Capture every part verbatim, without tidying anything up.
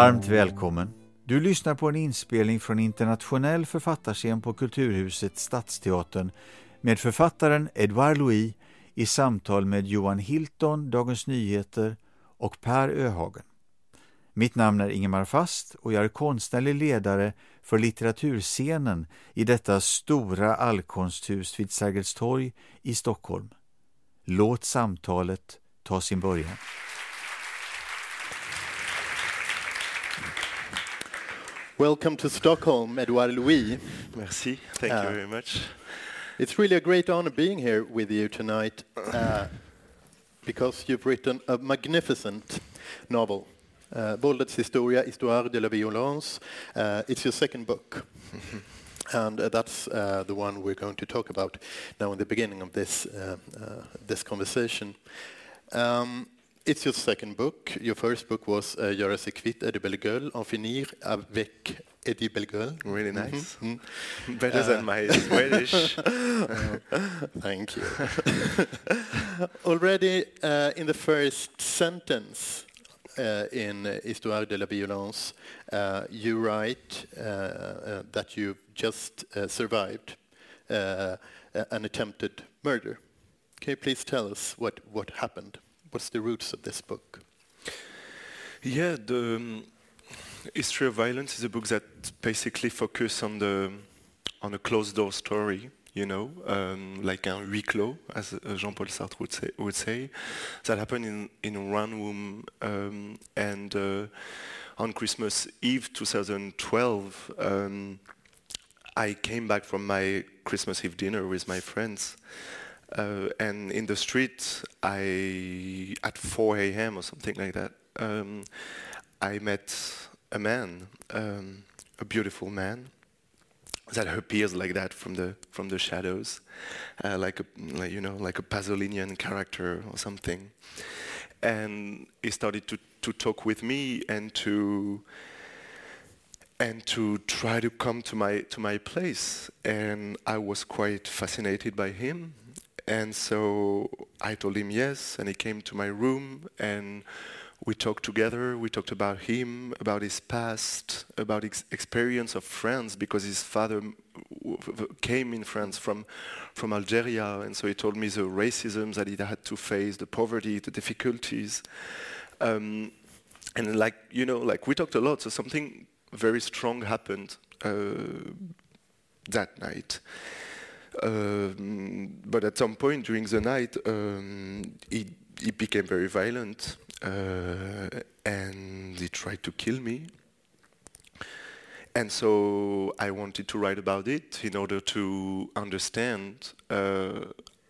Varmt välkommen. Du lyssnar på en inspelning från internationell författarscen på Kulturhuset Stadsteatern med författaren Edouard Louis i samtal med Johan Hilton, Dagens Nyheter och Per Öhagen. Mitt namn är Ingemar Fast och jag är konstnärlig ledare för litteraturscenen i detta stora allkonsthus vid Sägerstorg i Stockholm. Låt samtalet ta sin början. Welcome to Stockholm, Edouard Louis. Merci, thank uh, you very much. It's really a great honor being here with you tonight uh, because you've written a magnificent novel, uh, Våldets historia, Histoire de la Violence. Uh, it's your second book, and uh, that's uh, the one we're going to talk about now in the beginning of this, uh, uh, this conversation. Um, It's your second book. Your first book was uh, Göra sig kvitt Edibel Gull, En finir avec Edibel Gull. Really nice. Mm-hmm. Mm-hmm. Better uh, than my Swedish. Thank you. Already uh, in the first sentence uh, in uh, Histoire de la Violence, uh, you write uh, uh, that you just uh, survived uh, uh, an attempted murder. Can you please tell us what, what happened? What's the roots of this book? Yeah, the um, History of Violence is a book that basically focuses on the on a closed door story, you know, um, like un huis clos, as uh, Jean-Paul Sartre would say, would say, that happened in in one room. Um, and uh, on Christmas Eve twenty twelve, um, I came back from my Christmas Eve dinner with my friends. Uh, and in the street, I at four a.m. or something like that, um, I met a man, um, a beautiful man, that appears like that from the from the shadows, uh, like a like, you know, like a Pasolinian character or something. And he started to, to talk with me and to and to try to come to my to my place. And I was quite fascinated by him. And so I told him yes, and he came to my room, and we talked together. We talked about him, about his past, about his experience of France, because his father w- came in France from, from Algeria, and so he told me the racism that he had to face, the poverty, the difficulties. Um, and like, you know, like we talked a lot, so something very strong happened uh, that night. Um, but at some point during the night, um, he, he became very violent, uh, and he tried to kill me. And so I wanted to write about it in order to understand uh,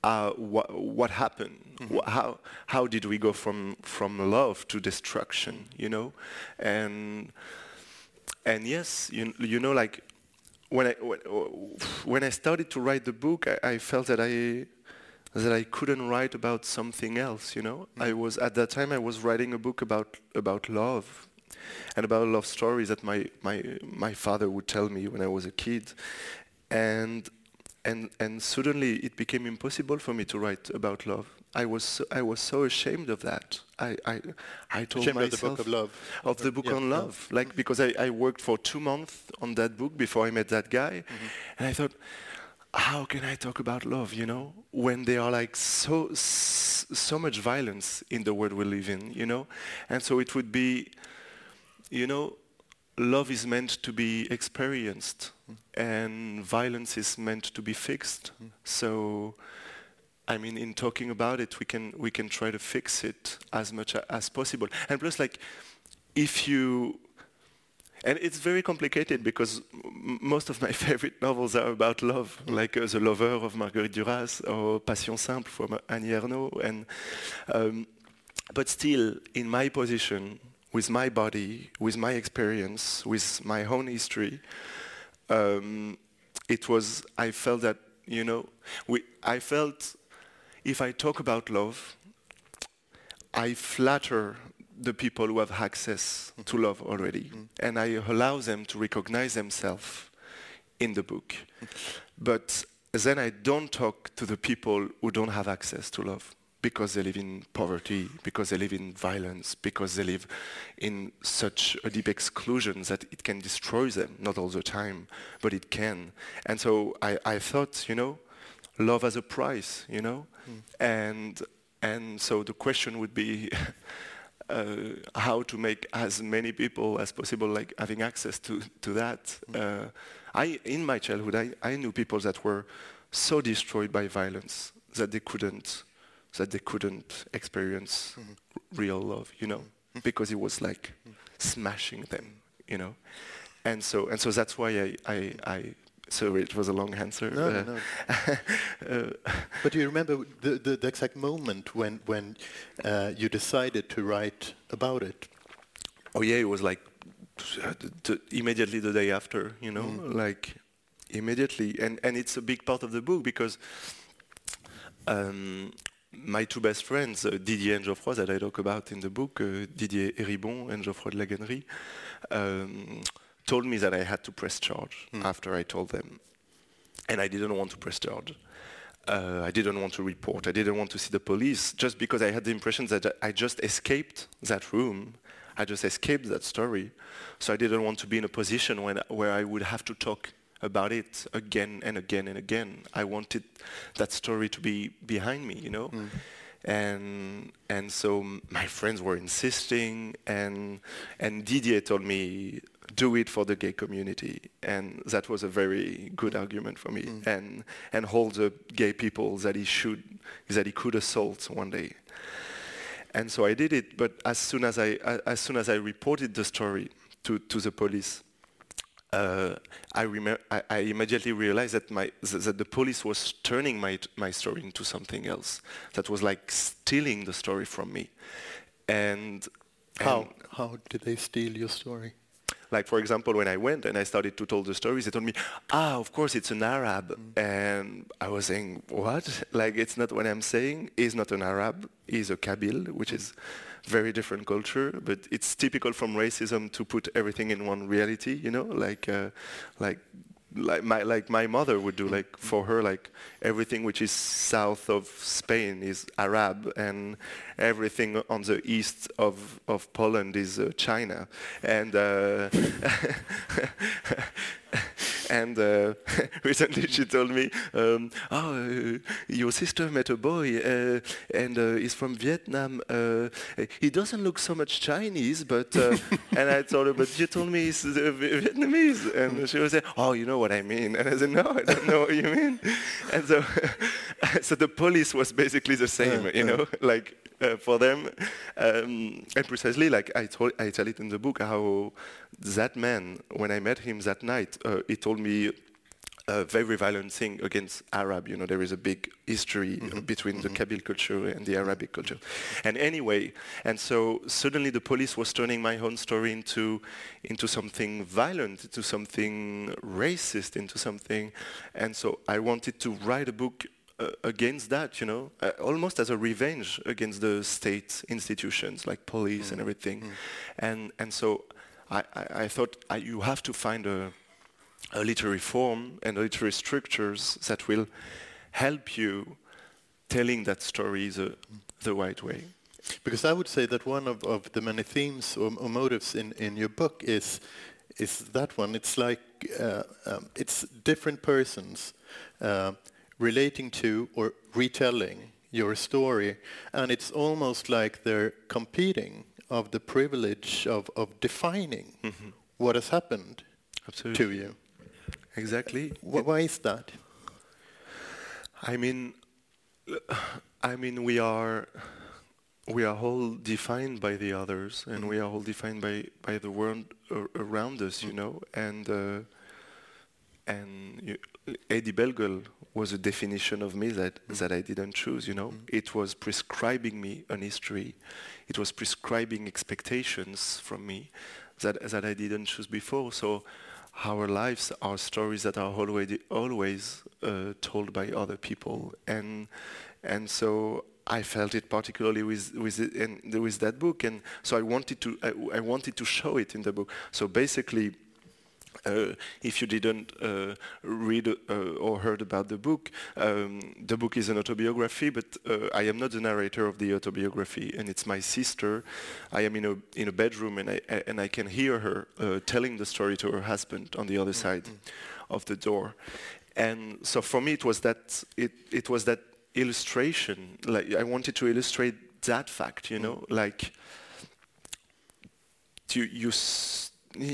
uh, wh- what happened. Mm-hmm. Wh- how how did we go from from love to destruction? You know, and and yes, you you know like. When I when I started to write the book, I, I felt that I that I couldn't write about something else. You know, mm. I was at that time I was writing a book about about love, and about love stories that my my my father would tell me when I was a kid, and and and suddenly it became impossible for me to write about love. I was so, I was so ashamed of that. I I, I told ashamed myself of the book of love of the book yeah, on love, yeah. like because I, I worked for two months on that book before I met that guy, mm-hmm. and I thought, how can I talk about love, you know, when there are like so so much violence in the world we live in, you know, and so it would be, you know, love is meant to be experienced, mm. and violence is meant to be fixed, mm. so. I mean, in talking about it, we can we can try to fix it as much a, as possible. And plus, like, if you, and it's very complicated because m- most of my favorite novels are about love, like uh, The Lover of Marguerite Duras or Passion Simple from Annie Ernaux. And um, but still, in my position, with my body, with my experience, with my own history, um, it was. I felt that you know, we. I felt. If I talk about love, I flatter the people who have access mm. to love already, mm. and I allow them to recognize themselves in the book. But then I don't talk to the people who don't have access to love. because they live in poverty, because they live in violence, because they live in such a deep exclusion that it can destroy them, not all the time, but it can. And so I, I thought, you know, love has a price, you know? Mm. And and so the question would be uh, how to make as many people as possible like having access to, to that. Mm. Uh, I in my childhood, I, I knew people that were so destroyed by violence that they couldn't that they couldn't experience mm-hmm. real love, you know, mm-hmm. because it was like mm-hmm. smashing them, you know, and so and so that's why I I, I so it was a long answer. No, uh, no, no. uh, but do you remember the, the the exact moment when when uh, you decided to write about it? Oh yeah, it was like t- t- immediately the day after, you know, mm-hmm. like immediately, and and it's a big part of the book because. Um, My two best friends, uh, Didier and Geoffroy, that I talk about in the book, uh, Didier Eribon and Geoffroy de Lagasnerie, um, told me that I had to press charge mm. after I told them. And I didn't want to press charge. Uh, I didn't want to report. I didn't want to see the police, just because I had the impression that I just escaped that room. I just escaped that story. So I didn't want to be in a position when, where I would have to talk about it again and again and again. I wanted that story to be behind me, you know? Mm. And and so my friends were insisting, and and Didier told me, do it for the gay community. And that was a very good mm. argument for me. Mm. And and hold the gay people that he should, that he could assault one day. And so I did it, but as soon as I, as soon as I reported the story to, to the police, Uh, I, remem- I, I immediately realized that my th- that the police was turning my t- my story into something else. That was like stealing the story from me. And how and how did they steal your story? Like, for example, when I went and I started to tell the stories, they told me, ah, of course, it's an Arab. Mm. And I was saying, what? Like, it's not what I'm saying. He's not an Arab. He's a Kabyle, which mm. is very different culture. But it's typical from racism to put everything in one reality, you know? Like, uh, like, like, my, like my mother would do. Mm. Like, for her, like, everything which is south of Spain is Arab. And everything on the east of, of Poland is uh, China. And... Uh, And uh, recently she told me, um, oh, uh, your sister met a boy uh, and uh, he's from Vietnam. Uh, he doesn't look so much Chinese, but... Uh, and I told her, but you told me he's uh, Vietnamese. And she was like, oh, you know what I mean. And I said, no, I don't know what you mean. And so so the police was basically the same, uh, you know, uh. like uh, for them. Um, and precisely, like I, told, I tell it in the book, how that man, when I met him that night, uh, he told me a very violent thing against Arab. You know, there is a big history mm-hmm. between mm-hmm. the Kabyle culture and the Arabic culture. And anyway, and so suddenly the police was turning my own story into into something violent, into something racist, into something. And so I wanted to write a book uh, against that, you know, uh, almost as a revenge against the state institutions, like police mm-hmm. and everything. Mm-hmm. And, and so I, I, I thought I, you have to find a a literary form and literary structures that will help you telling that story the, the right way. Because I would say that one of, of the many themes or, or motives in, in your book is is that one. It's like uh, um, it's different persons uh, relating to or retelling your story, and it's almost like they're competing of the privilege of, of defining mm-hmm. what has happened. Absolutely. To you. Exactly. Wh- why is that? I mean, I mean, we are we are all defined by the others, and mm-hmm. we are all defined by, by the world ar- around us, mm-hmm. you know. And uh, and y- Eddie Belgel was a definition of me that, mm-hmm. that I didn't choose, you know. Mm-hmm. It was prescribing me an history. It was prescribing expectations from me that that I didn't choose before. So. Our lives are stories that are already always uh, told by other people, and and so I felt it particularly with with it and with that book, and so I wanted to I, I wanted to show it in the book. So basically, Uh, if you didn't uh, read uh, or heard about the book, um, the book is an autobiography, but uh, I am not the narrator of the autobiography, and it's my sister. I am in a in a bedroom, and I and I can hear her uh, telling the story to her husband on the other mm-hmm. side of the door. And so for me, it was that it it was that illustration. Like I wanted to illustrate that fact, you know, mm-hmm. like to you. S-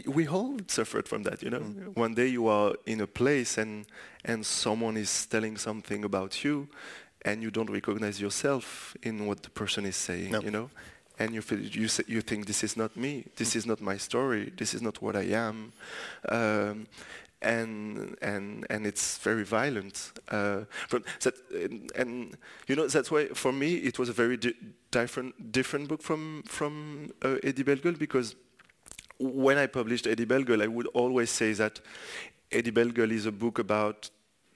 We all suffered from that, you know. Mm-hmm. One day you are in a place and and someone is telling something about you, and you don't recognize yourself in what the person is saying, no. you know. And you feel you say, you think this is not me, this mm-hmm. is not my story, this is not what I am, um, and and and it's very violent. Uh, from that, and, and you know that's why for me it was a very di- different different book from from uh, Eddy Bellegueule, because when I published Eddy Bellegueule, I would always say that Eddy Bellegueule is a book about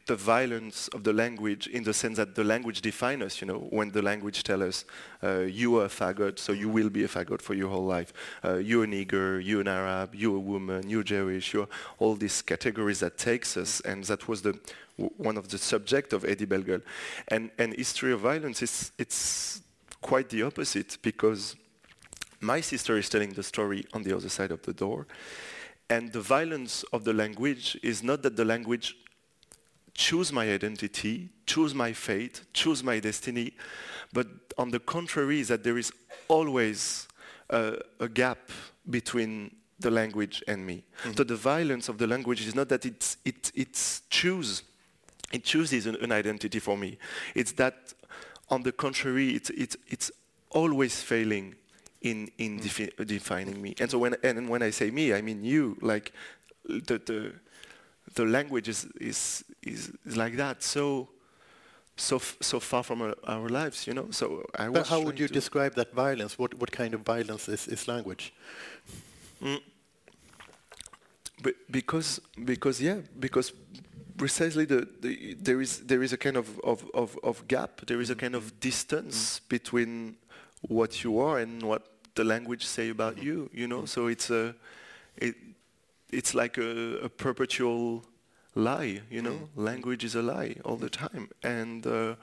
the violence of the language, in the sense that the language defines us, you know, when the language tells us, uh, you are a faggot, so you will be a faggot for your whole life. Uh, you're a Negro, you're an Arab, you're a woman, you're Jewish, you're all these categories that takes us, and that was the w- one of the subject of Eddy Bellegueule. And, and history of violence, is it's quite the opposite, because my sister is telling the story on the other side of the door, and the violence of the language is not that the language choose my identity, choose my fate, choose my destiny, but on the contrary is that there is always uh, a gap between the language and me. Mm-hmm. So the violence of the language is not that it's it it's choose it chooses an, an identity for me. It's that on the contrary it's it's it's always failing in, in mm. defi- defining me. And so when and when I say me, I mean you. Like the the, the language is, is is like that. So so f- so far from our, our lives, you know. So I was. But how would you describe that violence? What what kind of violence is, is language? Mm. But because because yeah because precisely the, the there is there is a kind of of, of, of gap. There is a kind of distance mm. between what you are and what the language say about mm-hmm. you, you know. Mm-hmm. So it's a, it, it's like a, a perpetual lie, you know. Mm-hmm. Language is a lie all the time, and uh,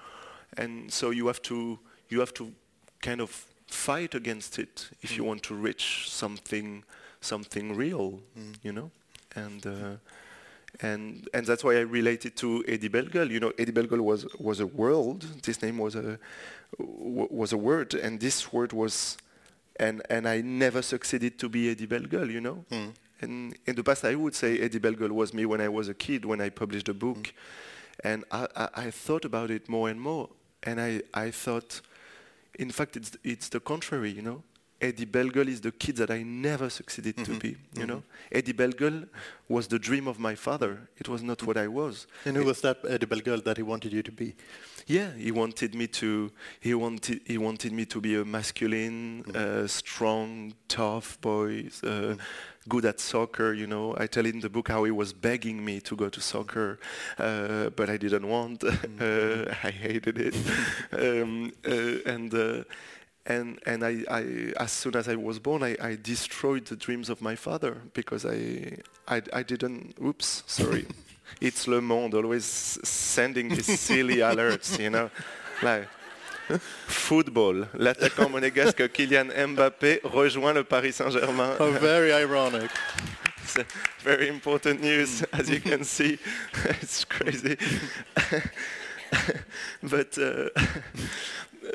and so you have to you have to kind of fight against it if mm-hmm. you want to reach something something real, mm-hmm. you know. And uh, and and that's why I related to Eddy Bellegueule. You know, Eddy Bellegueule was was a world. This name was a. W- was a word, and this word was, and and I never succeeded to be Eddy Bellegueule, you know. Mm. And in the past, I would say Eddy Bellegueule was me when I was a kid, when I published a book, mm. and I, I, I thought about it more and more, and I, I thought, in fact, it's it's the contrary, you know. Eddy Bellegueule is the kid that I never succeeded mm-hmm. to be, you mm-hmm. know. Eddy Bellegueule was the dream of my father. It was not mm-hmm. what I was. And who it was that Eddy Bellegueule that he wanted you to be? Yeah, he wanted me to. He wanted. He wanted me to be a masculine, mm-hmm. uh, strong, tough boy, uh, mm-hmm. good at soccer. You know, I tell in the book how he was begging me to go to soccer, uh, but I didn't want. Mm-hmm. uh, I hated it, um, uh, and uh, and and I, I. As soon as I was born, I, I destroyed the dreams of my father because I I, I didn't. Oops, sorry. It's Le Monde always sending these silly alerts, you know, like football. L'attaquant monégasque Kylian Mbappé rejoint le Paris Saint-Germain. Oh, very ironic. It's very important news, as you can see. It's crazy, but uh,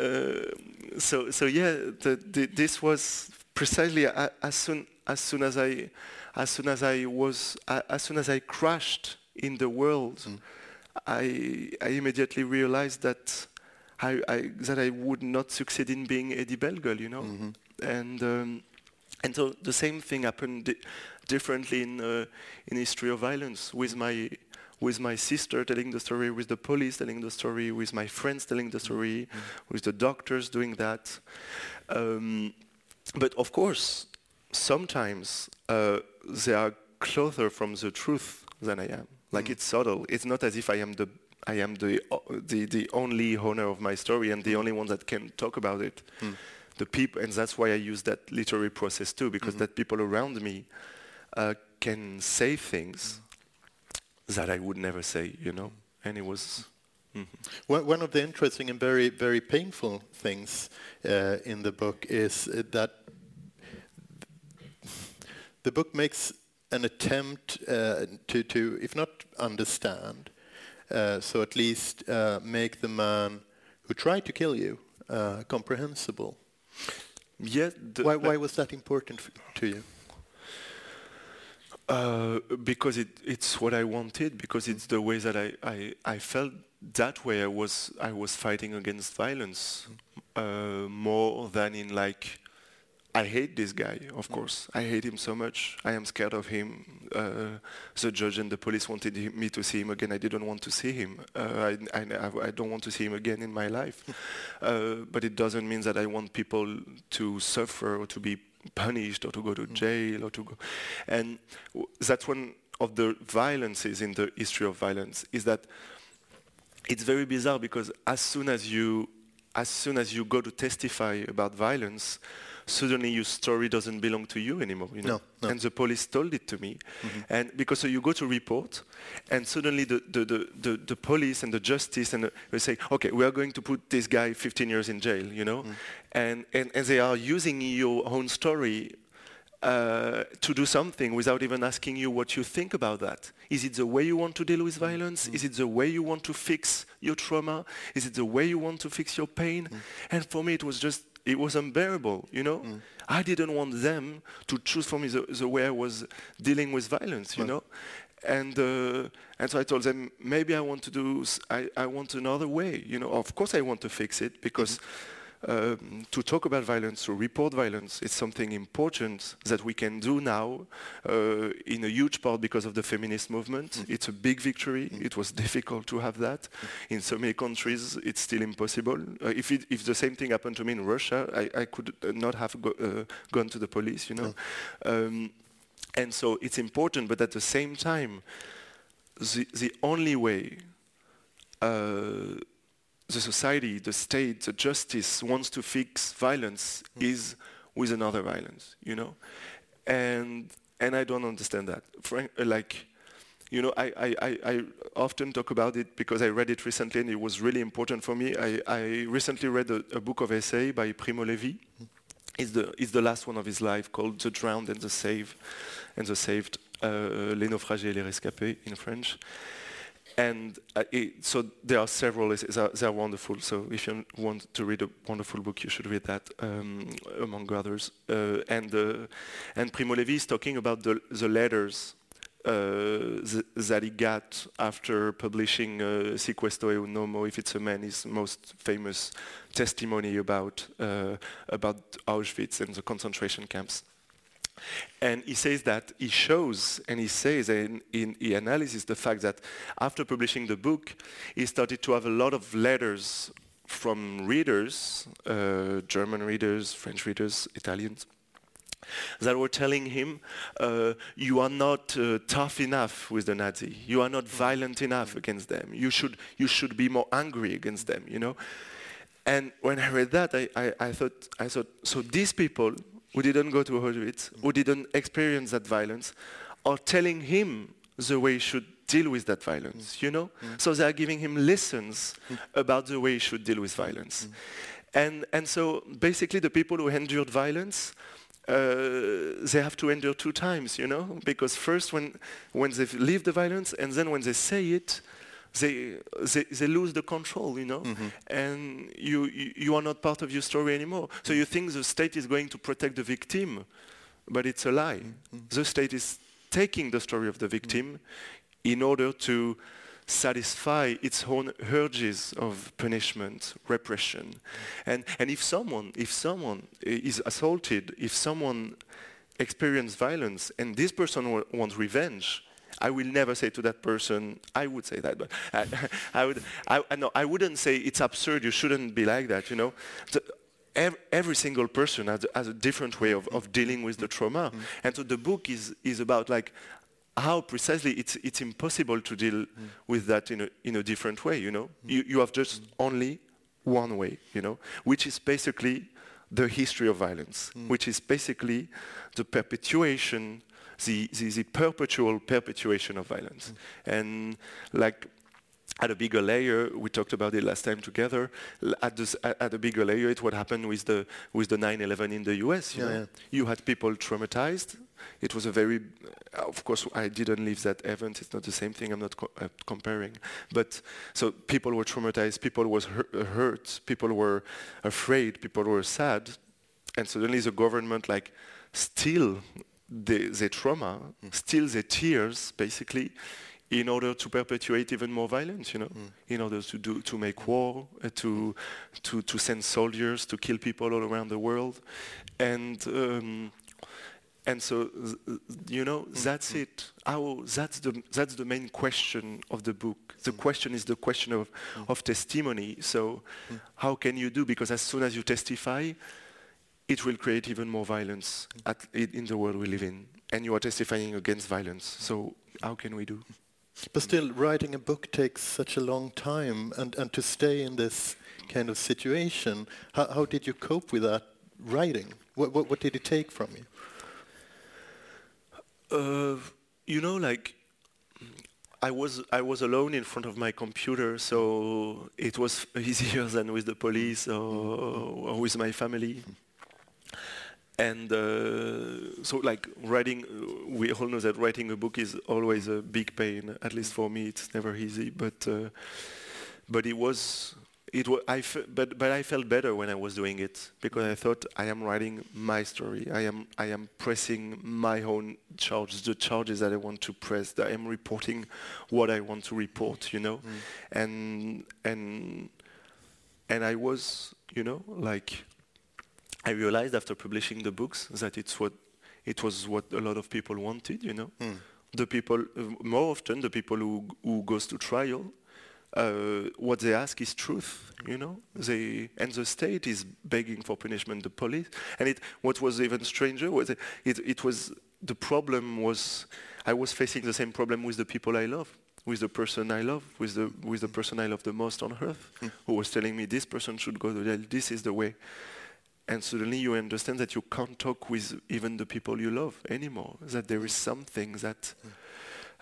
uh, so so yeah. The, the, this was precisely a, as soon as soon as I as soon as I was a, as soon as I crashed in the world, mm. I I immediately realized that I, I that I would not succeed in being Eddy Bellegueule, you know, mm-hmm. and um, and so the same thing happened di- differently in uh, in History of Violence with my with my sister telling the story, with the police telling the story, with my friends telling the story, mm-hmm. with the doctors doing that, um, but of course sometimes uh, they are closer from the truth than I am. Like it's subtle. It's not as if I am the I am the uh, the the only owner of my story and the only one that can talk about it. Mm. The people, and that's why I use that literary process too, because mm-hmm. that people around me uh, can say things that I would never say, you know, and it was... Mm-hmm. One of the interesting and very, very painful things uh, in the book is that the book makes an attempt uh, to, to, if not understand, uh, so at least uh, make the man who tried to kill you uh, comprehensible. Yeah, why, why was that important f to you? Uh, because it, it's what I wanted, because it's the way that I, I, I felt that way I was I was fighting against violence uh, more than in like, I hate this guy, of course. I hate him so much. I am scared of him. Uh, the judge and the police wanted him, me to see him again. I didn't want to see him. Uh, I, I, I don't want to see him again in my life. uh, but it doesn't mean that I want people to suffer or to be punished or to go to jail or to go. And w that's one of the violences in the history of violence, is that it's very bizarre, because as soon as you, as soon as you go to testify about violence, suddenly your story doesn't belong to you anymore. You know? No, no. And the police told it to me, mm-hmm. and because so you go to report, and suddenly the the the, the, the police and the justice and the, they say, okay, we are going to put this guy fifteen years in jail. You know, mm. and, and and they are using your own story Uh, to do something without even asking you what you think about that. Is it the way you want to deal with violence? Mm. Is it the way you want to fix your trauma? Is it the way you want to fix your pain? Mm. And for me, it was just, it was unbearable, you know? Mm. I didn't want them to choose for me the, the way I was dealing with violence, you right. know? And uh, and so I told them, maybe I want to do, s I, I want another way, you know? Of course I want to fix it, because mm-hmm. Um, to talk about violence, to report violence, is something important that we can do now uh, in a huge part because of the feminist movement. Mm. It's a big victory. Mm. It was difficult to have that. Mm. In so many countries, it's still impossible. Uh, if, it, if the same thing happened to me in Russia, I, I could not have go, uh, gone to the police, you know. Mm. Um, and so it's important, but at the same time, the, the only way uh, the society, the state, the justice wants to fix violence mm. is with another violence, you know? And and I don't understand that. Frank, uh, like, you know, I, I, I, I often talk about it because I read it recently and it was really important for me. I, I recently read a, a book of essay by Primo Levi. Mm. It's the, it's the last one of his life, called The Drowned and the Saved, and the Saved, uh, Les Naufragés et les Rescapés in French. And uh, it, so there are several, they're, they're wonderful, so if you want to read a wonderful book, you should read that, um, among others. Uh, and, uh, and Primo Levi is talking about the, the letters uh, th that he got after publishing uh, Se questo è un uomo, If It's a Man, his most famous testimony about, uh, about Auschwitz and the concentration camps. And he says that he shows, and he says, and in, he analyzes the fact that after publishing the book, he started to have a lot of letters from readers, uh, German readers, French readers, Italians, that were telling him, uh, you are not uh, tough enough with the Nazi, you are not violent enough against them, you should, you should be more angry against them, you know? And when I read that, I, I, I thought, I thought, so these people who didn't go to Auschwitz, who didn't experience that violence, are telling him the way he should deal with that violence, mm. you know? Mm. So they are giving him lessons mm. about the way he should deal with violence. Mm. And, and so basically the people who endured violence, Uh, they have to endure two times, you know? Because first when, when they leave the violence, and then when they say it, They, they they lose the control, you know, mm-hmm. and you, you you are not part of your story anymore. So you think the state is going to protect the victim, but it's a lie. Mm-hmm. The state is taking the story of the victim mm-hmm. in order to satisfy its own urges of punishment, repression, mm-hmm. and and if someone if someone is assaulted, if someone experiences violence, and this person wants revenge. I will never say to that person, I would say that, but I, I would, I, I, no, I wouldn't say it's absurd, you shouldn't be like that, you know. So ev every single person has, has a different way of, of dealing with the trauma. Mm. And so the book is, is about like how precisely it's, it's impossible to deal mm. with that in a, in a different way, you know. Mm. You, you have just mm. only one way, you know, which is basically the history of violence, mm. which is basically the perpetuation the, the, the perpetual perpetuation of violence. Mm. And like at a bigger layer, we talked about it last time together, at, this, at a bigger layer, it's what happened with the with the nine eleven in the U S. You, yeah, know? Yeah. You had people traumatized. It was a very, of course, I didn't live that event. It's not the same thing. I'm not co uh, comparing. But so people were traumatized. People were hurt. People were afraid. People were sad. And suddenly the government, like, steal the, the trauma, mm. steal the tears, basically, in order to perpetuate even more violence, you know, mm. in order to do to make war, uh, to to to send soldiers to kill people all around the world, and. Um, And so, you know, mm-hmm. that's it. How, that's the that's the main question of the book. The mm-hmm. question is the question of, mm-hmm. of testimony. So, mm-hmm. how can you do? Because as soon as you testify, it will create even more violence mm-hmm. at, in, in the world we live in. And you are testifying against violence. So, how can we do? But still, writing a book takes such a long time. And, and to stay in this kind of situation, how, how did you cope with that writing? What, what, what did it take from you? Uh, you know, like, I was I was alone in front of my computer, so it was easier than with the police or, or with my family. And uh, so, like, writing, we all know that writing a book is always a big pain. At least for me, it's never easy. But uh, but it was it was I f but but I felt better when I was doing it, because I thought I am writing my story. I am I am pressing my own charges, the charges that I want to press. That I am reporting what I want to report, you know, mm. and and and I was, you know, like, I realized after publishing the books that it's what it was what a lot of people wanted, you know, mm. the people uh, more often the people who who goes to trial. Uh, what they ask is truth, you know. They and the state is begging for punishment. The police, and it. What was even stranger was it. It, it was the problem was I was facing the same problem with the people I love, with the person I love, with the with the person I love the most on earth, mm. who was telling me this person should go to jail. This is the way. And suddenly you understand that you can't talk with even the people you love anymore. That there is something that. Mm.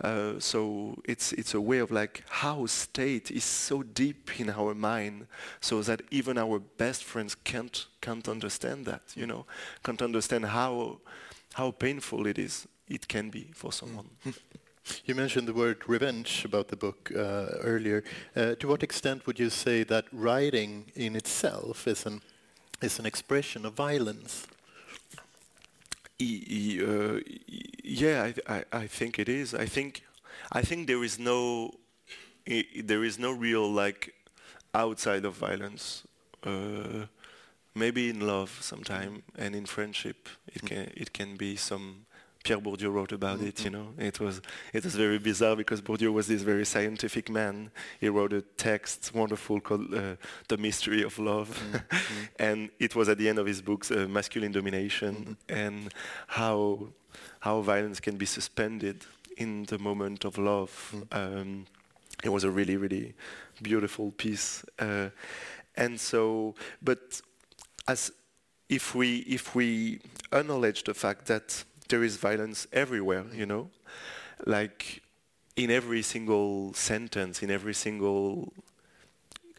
Uh, so it's it's a way of like how state is so deep in our mind, so that even our best friends can't can't understand that, you know, can't understand how how painful it is it can be for someone. You mentioned the word revenge about the book uh, earlier. Uh, to what extent would you say that writing in itself is an is an expression of violence? Uh, yeah, I, th I, I think it is. I think, I think there is no, I, there is no real like, outside of violence. Uh, maybe in love sometime and in friendship, it mm. can it can be some. Pierre Bourdieu wrote about mm-hmm. it. You know, it was it was very bizarre because Bourdieu was this very scientific man. He wrote a text, wonderful, called uh, "The Mystery of Love," mm-hmm. and it was at the end of his book, uh, "Masculine Domination," mm-hmm. and how how violence can be suspended in the moment of love. Mm-hmm. Um, it was a really, really beautiful piece, uh, and so, but as if we if we acknowledge the fact that there is violence everywhere, you know, like in every single sentence, in every single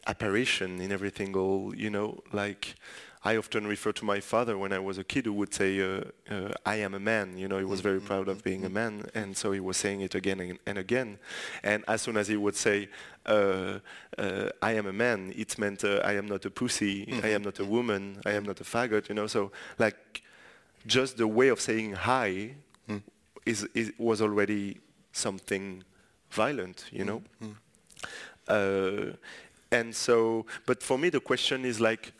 apparition, in every single, you know, like I often refer to my father when I was a kid who would say, uh, uh, I am a man, you know, he was very proud of being a man, and so he was saying it again and, and again. And as soon as he would say, uh, uh, I am a man, it meant uh, I am not a pussy, mm-hmm. I am not a woman, I am not a faggot, you know, so like, just the way of saying hi mm. is, is was already something violent, you mm. know. Mm. Uh, and so, but for me, the question is like,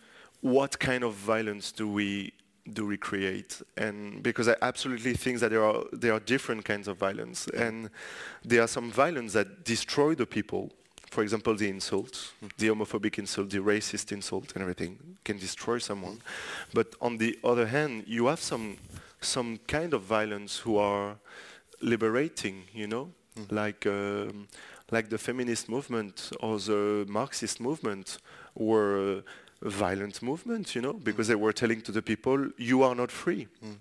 what kind of violence do we do we create? And because I absolutely think that there are there are different kinds of violence, mm. and there are some violence that destroy the people. For example, the insults, mm. the homophobic insult, the racist insult, and everything can destroy someone. But on the other hand, you have some some kind of violence who are liberating, you know, mm. like um, like the feminist movement or the Marxist movement were violent movements, you know, because mm. they were telling to the people, you are not free. Mm.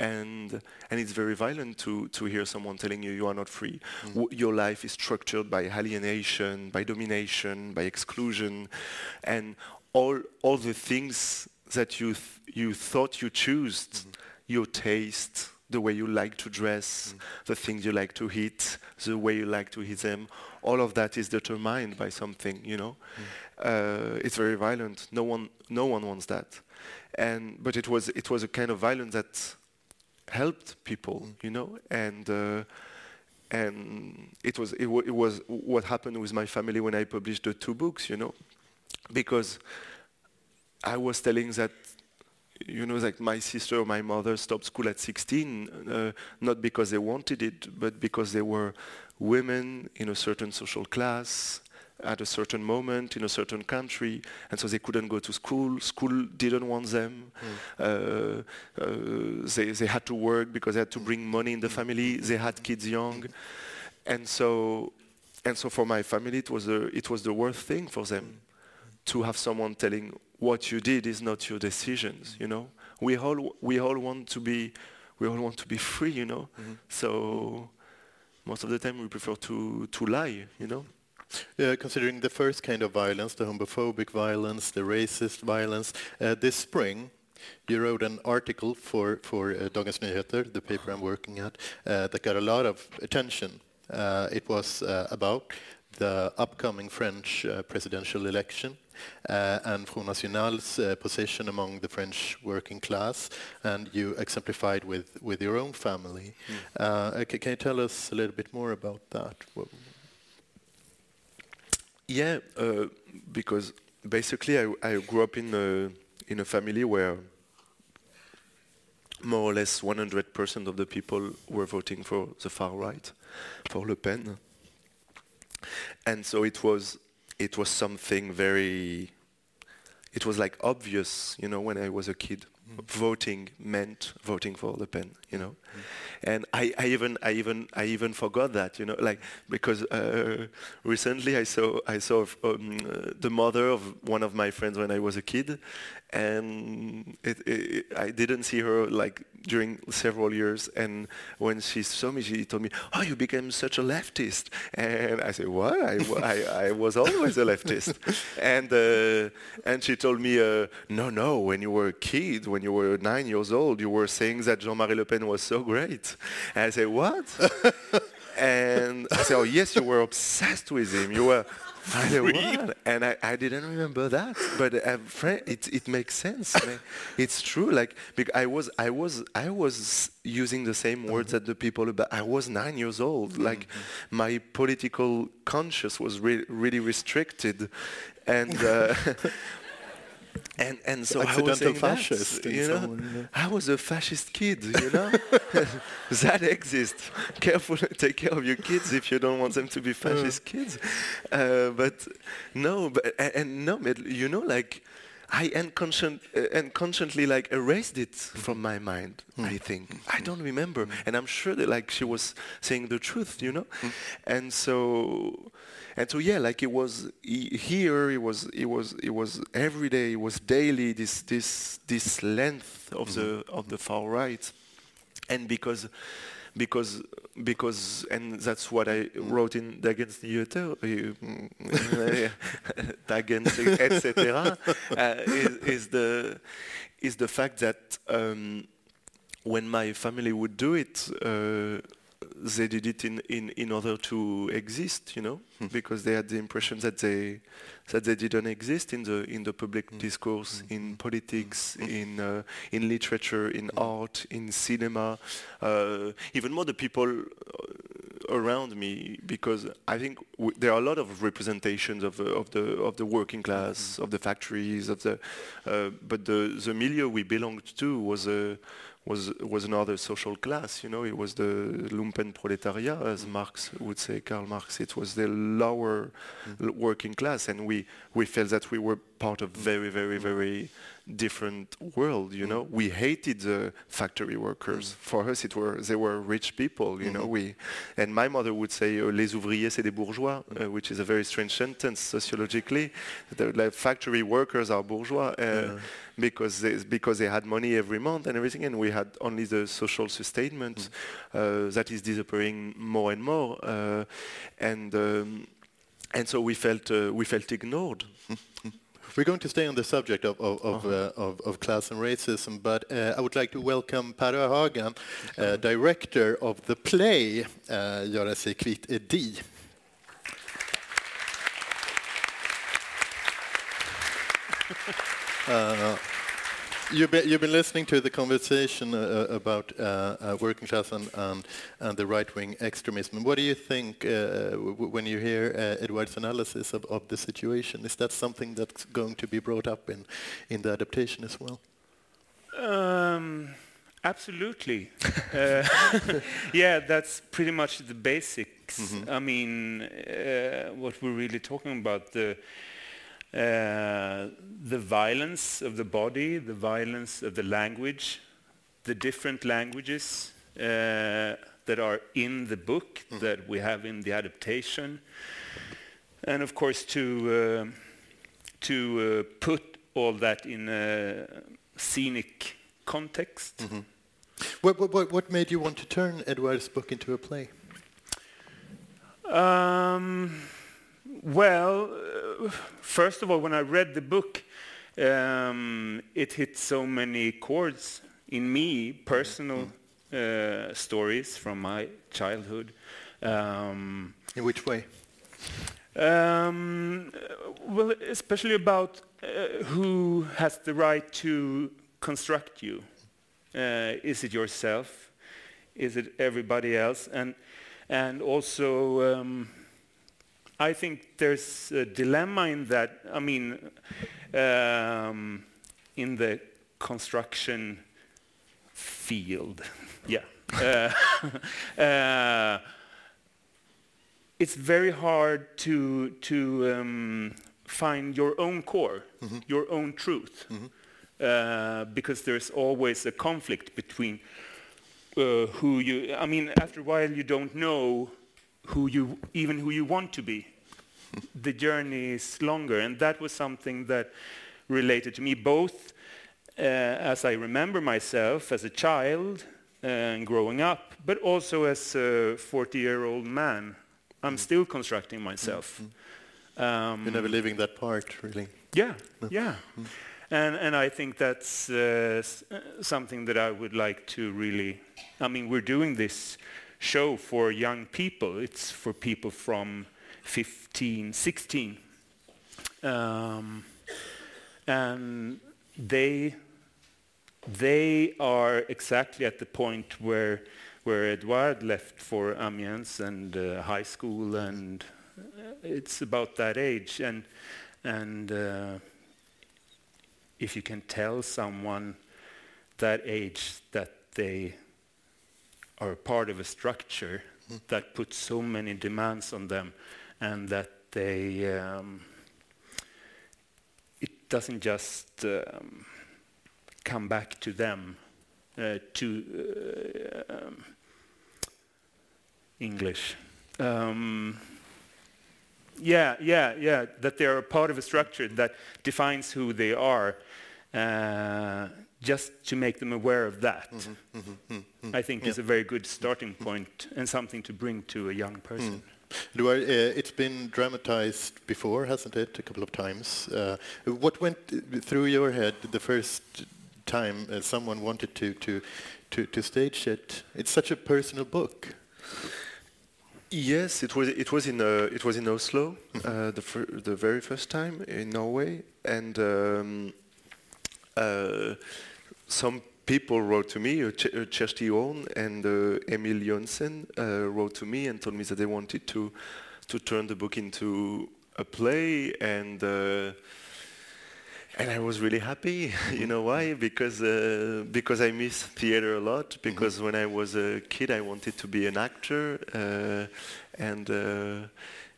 and and it's very violent to to hear someone telling you you are not free. Mm. W your life is structured by alienation, by domination, by exclusion, and all all the things that you th you thought you chose, mm. your taste, the way you like to dress, mm. the things you like to eat, the way you like to eat them, all of that is determined by something, you know? Mm. Uh, it's very violent. No one no one wants that. And but it was it was a kind of violence that helped people, mm. you know? And uh, and it was it, w it was what happened with my family when I published the two books, you know? Because I was telling that, you know, like my sister or my mother stopped school at sixteen, uh, not because they wanted it, but because they were women in a certain social class, at a certain moment, in a certain country, and so they couldn't go to school. School didn't want them. Mm. Uh, uh, they, they had to work because they had to bring money in the family. They had kids young. And so, and so for my family, it was, a, it was the worst thing for them to have someone telling, what you did is not your decisions, mm-hmm. you know. We all we all want to be we all want to be free, you know. Mm-hmm. So mm-hmm. most of the time we prefer to to lie, you know. Yeah, considering the first kind of violence, the homophobic violence, the racist violence, uh, this spring you wrote an article for for uh, Dagens Nyheter, the paper I'm working at, uh, that got a lot of attention. Uh, it was uh, about the upcoming French uh, presidential election. Uh, and Front National's uh, position among the French working class, and you exemplified with, with your own family. Mm. Uh, okay, can you tell us a little bit more about that? What yeah, uh, because basically I, I grew up in a, in a family where more or less one hundred percent of the people were voting for the far right, for Le Pen. And so it was It was something very, it was like obvious, you know, when I was a kid. Mm. Voting meant voting for Le Pen, you know. Mm. And I, I even I even I even forgot that, you know, like because uh, recently I saw I saw um, uh, the mother of one of my friends when I was a kid, and it, it, I didn't see her like during several years, and when she saw me, she told me, "Oh, you became such a leftist." And I said, "What? I, w I, I was always a leftist." And uh, and she told me, uh, "No, no. When you were a kid, when you were nine years old, you were saying that Jean-Marie Le Pen was so great." And I said, "What?" And I said, "Oh, yes, you were obsessed with him. You were." I said, "What?" And I, I didn't remember that, but uh, it it makes sense. It's true. Like I was I was I was using the same words that the people. But I was nine years old. Mm-hmm. Like my political conscience was re really restricted, and. Uh, And and so I was a fascist, that, you know. Someone, yeah. I was a fascist kid, you know. That exists. Careful, take care of your kids if you don't want them to be fascist yeah. kids. Uh, but no, but and, and no, but, you know, like I unconscient, uh, unconsciously like erased it mm. from my mind. Mm. I think mm. I don't remember, mm. and I'm sure that like she was saying the truth, you know. Mm. And so. And so yeah, like it was e here, it was it was it was every day, it was daily. This this this length of mm-hmm. the of the far right, and because because because and that's what I wrote in Dagens Nyheter, Dagens et cetera. Uh, is, is the is the fact that um, when my family would do it. Uh, They did it in, in, in order to exist, you know, mm. because they had the impression that they that they didn't exist in the in the public mm. discourse, mm. in politics, mm. in uh, in literature, in mm. art, in cinema, uh, even more the people around me, because I think w there are a lot of representations of uh, of the of the working class, mm. of the factories, of the, uh, but the the milieu we belonged to was a. Uh, was was another social class, you know. It was the Lumpenproletariat, as Marx would say, Karl Marx. It was the lower mm. working class, and we we felt that we were part of very, very, very different world, you know. We hated the factory workers. For us, it were they were rich people, you know. We, and my mother would say, "Les ouvriers, c'est des bourgeois," uh, which is a very strange sentence sociologically. The, like, factory workers are bourgeois uh, yeah. because they, because they had money every month and everything, and we had only the social sustainment mm. uh, that is disappearing more and more, uh, and um, and so we felt uh, we felt ignored. We're going to stay on the subject of of of, uh-huh. uh, of, of class and racism, but uh, I would like to welcome Per Öhagen, uh, director of the play uh, Göra sig kvitt är di. uh, You've been, you've been listening to the conversation uh, about uh, uh, working class and, and, and the right-wing extremism. What do you think uh, w when you hear uh, Edouard's analysis of, of the situation? Is that something that's going to be brought up in, in the adaptation as well? Um, absolutely. uh, yeah, that's pretty much the basics. Mm-hmm. I mean, uh, what we're really talking about, the Uh, the violence of the body, the violence of the language, the different languages uh, that are in the book, mm. that we have in the adaptation, and of course to uh, to uh, put all that in a scenic context. Mm-hmm. What, what, what made you want to turn Edouard's book into a play? Um, Well, uh, first of all, when I read the book, um, it hit so many chords in me, personal uh, stories from my childhood. Um, in which way? Um, well, especially about uh, who has the right to construct you. Uh, is it yourself? Is it everybody else? And and also... Um, I think there's a dilemma in that. I mean, um, in the construction field, yeah, uh, uh, it's very hard to to um, find your own core, mm-hmm. your own truth, mm-hmm. uh, because there's always a conflict between uh, who you. I mean, after a while, you don't know. Who you even who you want to be. The journey is longer, and that was something that related to me both uh, as I remember myself as a child and growing up, but also as a forty-year-old man. I'm mm. still constructing myself. Mm. Um, You're never leaving that part, really. Yeah, no. yeah, mm. and and I think that's uh, s something that I would like to really. I mean, we're doing this show for young people. It's for people from fifteen, sixteen. Um, and they they are exactly at the point where where Edouard left for Amiens and uh, high school, and it's about that age. And and uh, if you can tell someone that age that they are part of a structure mm. that puts so many demands on them, and that they um, it doesn't just um, come back to them uh, to uh, um, English. Um, yeah, yeah, yeah. That they are a part of a structure that defines who they are. Uh, just to make them aware of that, mm-hmm, mm-hmm, mm-hmm. I think yeah. is a very good starting point and something to bring to a young person. Mm. I, uh, it's been dramatized before, hasn't it, a couple of times. Uh, what went through your head the first time uh, someone wanted to, to, to, to stage it? It's such a personal book. Yes, it was. It was in uh, it was in Oslo, uh, the, fir the very first time in Norway, and. Um, Uh, some people wrote to me, uh, Ch uh, Kjersti Horn and uh, Emil Jonsen uh, wrote to me and told me that they wanted to to turn the book into a play, and uh, and I was really happy. You know why? Because uh, because I miss theater a lot. Because mm-hmm. when I was a kid, I wanted to be an actor, uh, and. Uh,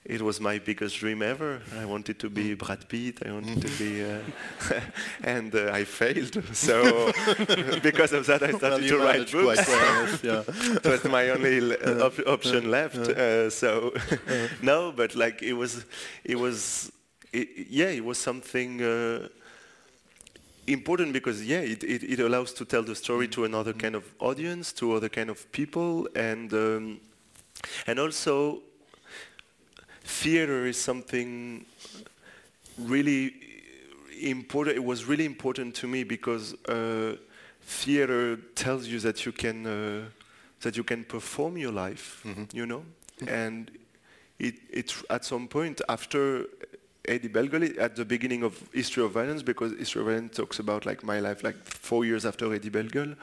it was my biggest dream ever. I wanted to be Brad Pitt. I wanted to be, uh, and uh, I failed. So because of that, I started well, to write books. It yeah. was my only le- op- option left. Uh, so no, but like it was, it was, it, yeah, it was something uh, important because yeah, it, it it allows to tell the story to another kind of audience, to other kind of people, and um, and also. Theater is something really important. It was really important to me because uh, theater tells you that you can uh, that you can perform your life, mm-hmm. you know. Mm-hmm. And it it at some point after Eddie Belgoli at the beginning of History of Violence, because History of Violence talks about like my life like four years after Eddie Belgol,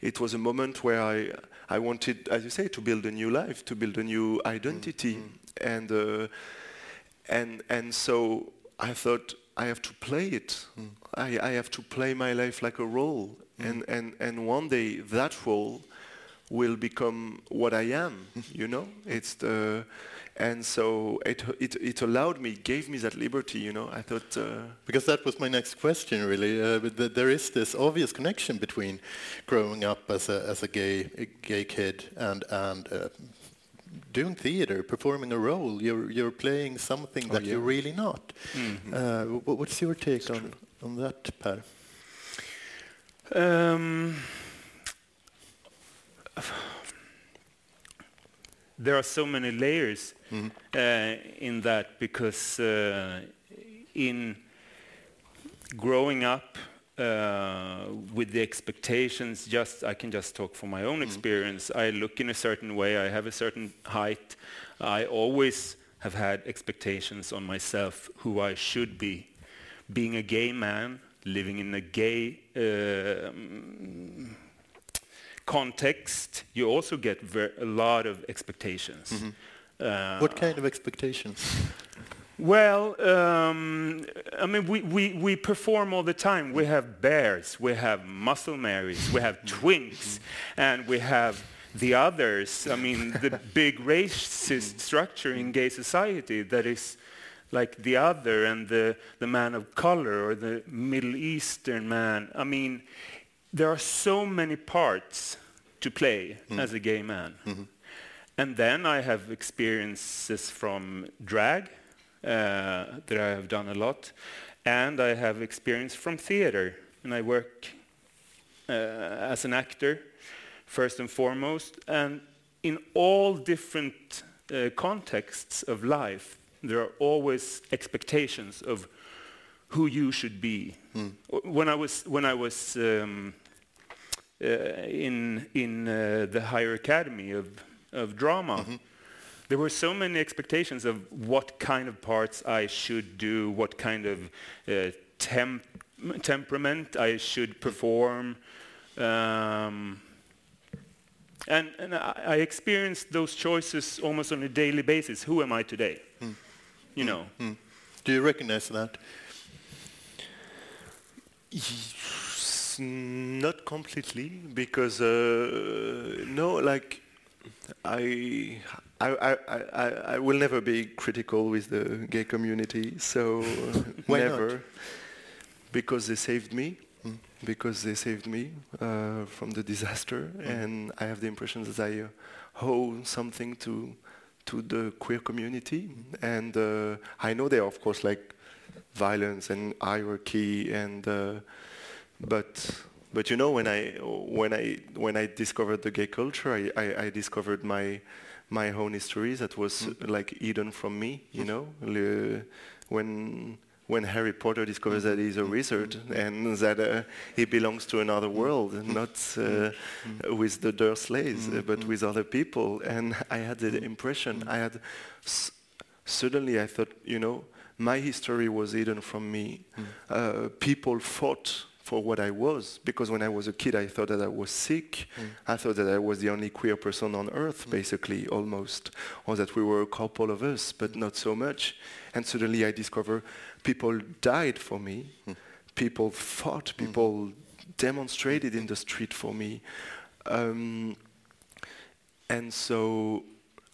it was a moment where I I wanted, as you say, to build a new life, to build a new identity. Mm-hmm. And uh, and and so I thought I have to play it. Mm. I, I have to play my life like a role, mm. and, and and one day that role will become what I am. You know, it's the and so it it it allowed me, gave me that liberty. You know, I thought uh, because that was my next question. Really, uh, but th- there is this obvious connection between growing up as a as a gay a gay kid and and. Uh, doing theater, performing a role, you're you're playing something that oh, yeah. you're really not. Mm-hmm. Uh, w- what's your take on, on that, Per? Um, there are so many layers mm-hmm. uh, in that because uh, in growing up Uh, with the expectations, just I can just talk from my own experience. Mm. I look in a certain way. I have a certain height. I always have had expectations on myself, who I should be. Being a gay man, living in a gay uh, context, you also get ver- a lot of expectations. Mm-hmm. Uh, what kind of expectations? Well, um, I mean, we, we, we perform all the time. We have bears, we have muscle Marys, we have twinks, and we have the others. I mean, the big racist structure in gay society that is like the other and the, the man of color or the Middle Eastern man. I mean, there are so many parts to play mm. as a gay man. Mm-hmm. And then I have experiences from drag, Uh, that I have done a lot, and I have experience from theater, and I work uh, as an actor first and foremost, and in all different uh, contexts of life there are always expectations of who you should be. Mm. When I was when I was um, uh, in in uh, the higher academy of, of drama, mm-hmm. there were so many expectations of what kind of parts I should do, what kind of uh, temp- temperament I should perform. Um, and and I, I experienced those choices almost on a daily basis. Who am I today? Mm. You know. Mm. Do you recognize that? Not completely, because, uh, no, like, I... I, I, I, I will never be critical with the gay community, so Why never, not? because they saved me, mm. because they saved me uh, from the disaster, mm. and I have the impression that I uh, owe something to to the queer community, mm. and uh, I know there are of course like violence and hierarchy, and uh, but. But you know, when I when I when I discovered the gay culture, I, I, I discovered my my own history that was mm. like hidden from me. You know, Le, when when Harry Potter discovers that he's a wizard mm. and that uh, he belongs to another world, mm. not uh, mm. with the Dursleys, mm. uh, but mm. with other people, and I had the mm. impression mm. I had s- suddenly I thought, you know, my history was hidden from me. Mm. Uh, people fought for what I was, because when I was a kid I thought that I was sick, mm. I thought that I was the only queer person on earth, mm. basically, almost, or that we were a couple of us, but mm. not so much. And suddenly I discover people died for me, mm. people fought, people mm. demonstrated in the street for me. Um, and so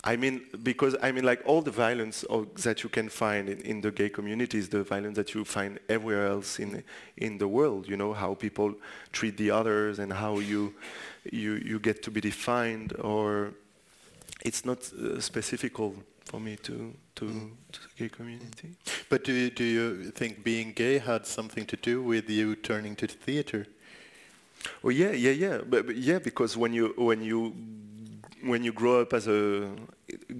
I mean, because I mean, like all the violence of, that you can find in, in the gay community is the violence that you find everywhere else in in the world. You know, how people treat the others and how you you you get to be defined. Or it's not uh, specific for me to to, mm. to the gay community. But do you, do you think being gay had something to do with you turning to the theater? Oh yeah, yeah, yeah. But, but yeah, because when you when you when you grow up as a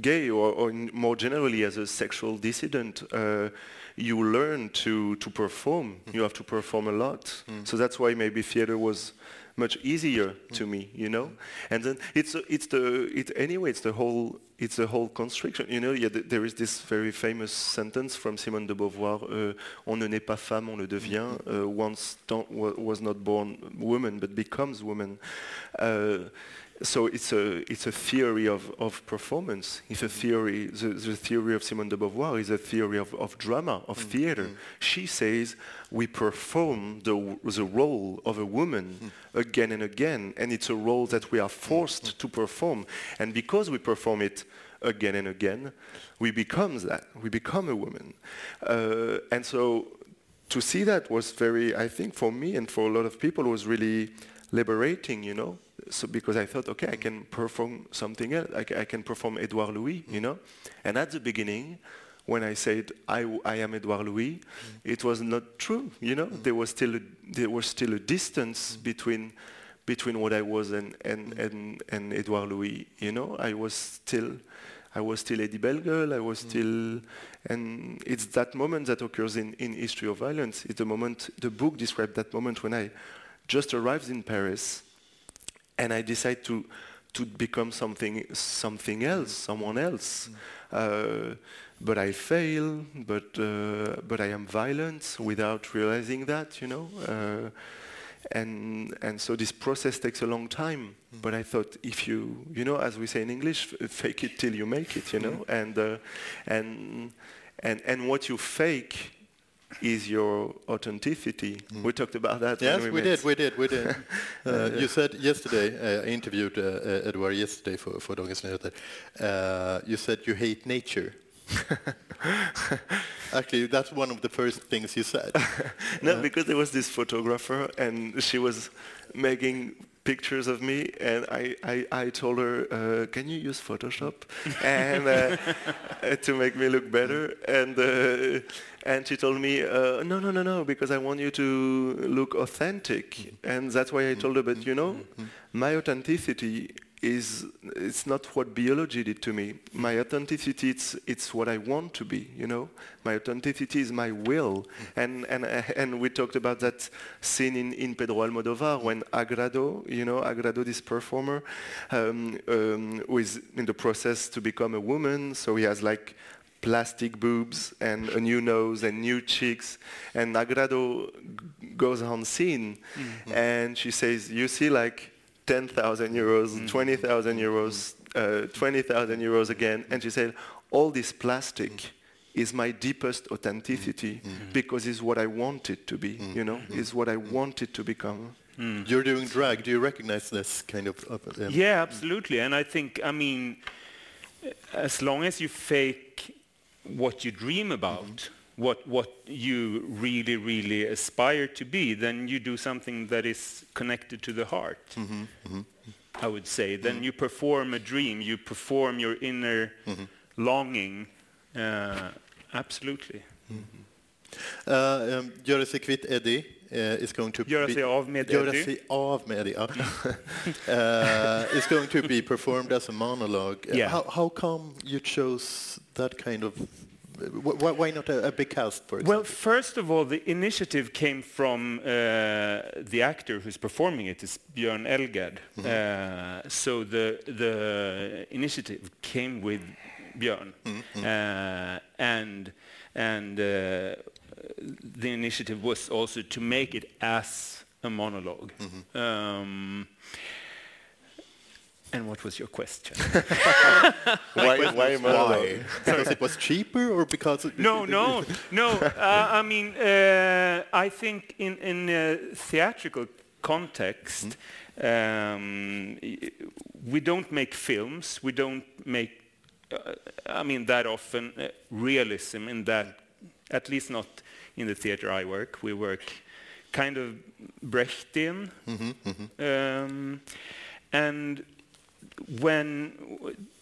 gay, or, or more generally as a sexual dissident, uh, you learn to, to perform. Mm. You have to perform a lot. Mm. So that's why maybe theater was much easier to mm. me, you know. Mm. And then it's it's the it anyway it's the whole it's the whole constriction, you know. Yeah, th there is this very famous sentence from Simone de Beauvoir: uh, "On ne naît pas femme, on le devient." Mm. Uh, once don't, was not born woman, but becomes woman. Uh, So it's a it's a theory of, of performance. It's a theory. The, the theory of Simone de Beauvoir is a theory of, of drama, of mm. theater. Mm. She says we perform the the role of a woman mm. again and again, and it's a role that we are forced mm. to perform. And because we perform it again and again, we become that. We become a woman. Uh, and so to see that was very, I think, for me and for a lot of people, was really liberating, you know. So because I thought, okay, I can perform something else. I, c I can perform Edouard Louis, mm. you know. And at the beginning, when I said I, w I am Edouard Louis, mm. it was not true, you know. Mm. There was still a, there was still a distance mm. between between what I was and and, mm. and and Edouard Louis, you know. I was still I was still Edibel girl. I was mm. still, and it's that moment that occurs in in History of Violence. It's the moment the book described that moment when I just arrived in Paris. And I decide to to become something something else, someone else. Mm. Uh, but I fail. But uh, but I am violent without realizing that, you know. Uh, and and so this process takes a long time. Mm. But I thought, if you you know, as we say in English, f fake it till you make it, you know. Mm. And uh, and and and what you fake is your authenticity. Mm. We talked about that. Yes, we, we did, we did, we did. uh, uh, you said yesterday, uh, I interviewed uh, uh, Edouard yesterday for, for Dagens Nyheter, uh, you said you hate nature. Actually, that's one of the first things you said. No, uh, because there was this photographer and she was making pictures of me, and I, I, I told her, uh, can you use Photoshop and uh, to make me look better? And uh, and she told me, uh, no, no, no, no, because I want you to look authentic. Mm-hmm. And that's why I told her, but you know, mm-hmm. my authenticity is, it's not what biology did to me. My authenticity, it's, it's what I want to be, you know? My authenticity is my will. Mm-hmm. And and uh, and we talked about that scene in, in Pedro Almodovar when Agrado, you know, Agrado, this performer, um, um, who is in the process to become a woman, so he has like plastic boobs and a new nose and new cheeks. And Agrado goes on scene mm-hmm. and she says, you see, like, ten thousand euros, mm. twenty thousand euros, uh, twenty thousand euros again. And she said, all this plastic mm. is my deepest authenticity mm. because it's what I want it to be, mm. you know, mm. it's what I want it to become. Mm. You're doing drag. Do you recognize this kind of... Uh, um, yeah, absolutely. And I think, I mean, as long as you fake what you dream about, mm. what what you really, really aspire to be, then you do something that is connected to the heart, mm-hmm, mm-hmm. I would say. Then mm-hmm. you perform a dream, you perform your inner mm-hmm. longing. Uh, absolutely. Mm-hmm. uh, um, Göra sig kvitt Eddie uh, is going to Göra sig av med Eddie. Göra sig av med Eddie. uh, is going to be performed as a monologue. Yeah. Uh, how, how come you chose that kind of... Wh why not a, a big cast, for example? Well, first of all, the initiative came from uh, the actor who's performing it, is Björn Elgerd. Mm-hmm. uh, so the the initiative came with Björn, mm-hmm. uh, and and uh, the initiative was also to make it as a monologue. Mm-hmm. um, And what was your question? why question why, why? Because it was cheaper, or because it no, no, no. Uh, I mean, uh, I think in in a theatrical context, mm. um, we don't make films, we don't make uh, I mean, that often uh, realism in that, at least not in the theater I work. We work kind of Brechtian. Mm-hmm, mm-hmm. Um, and when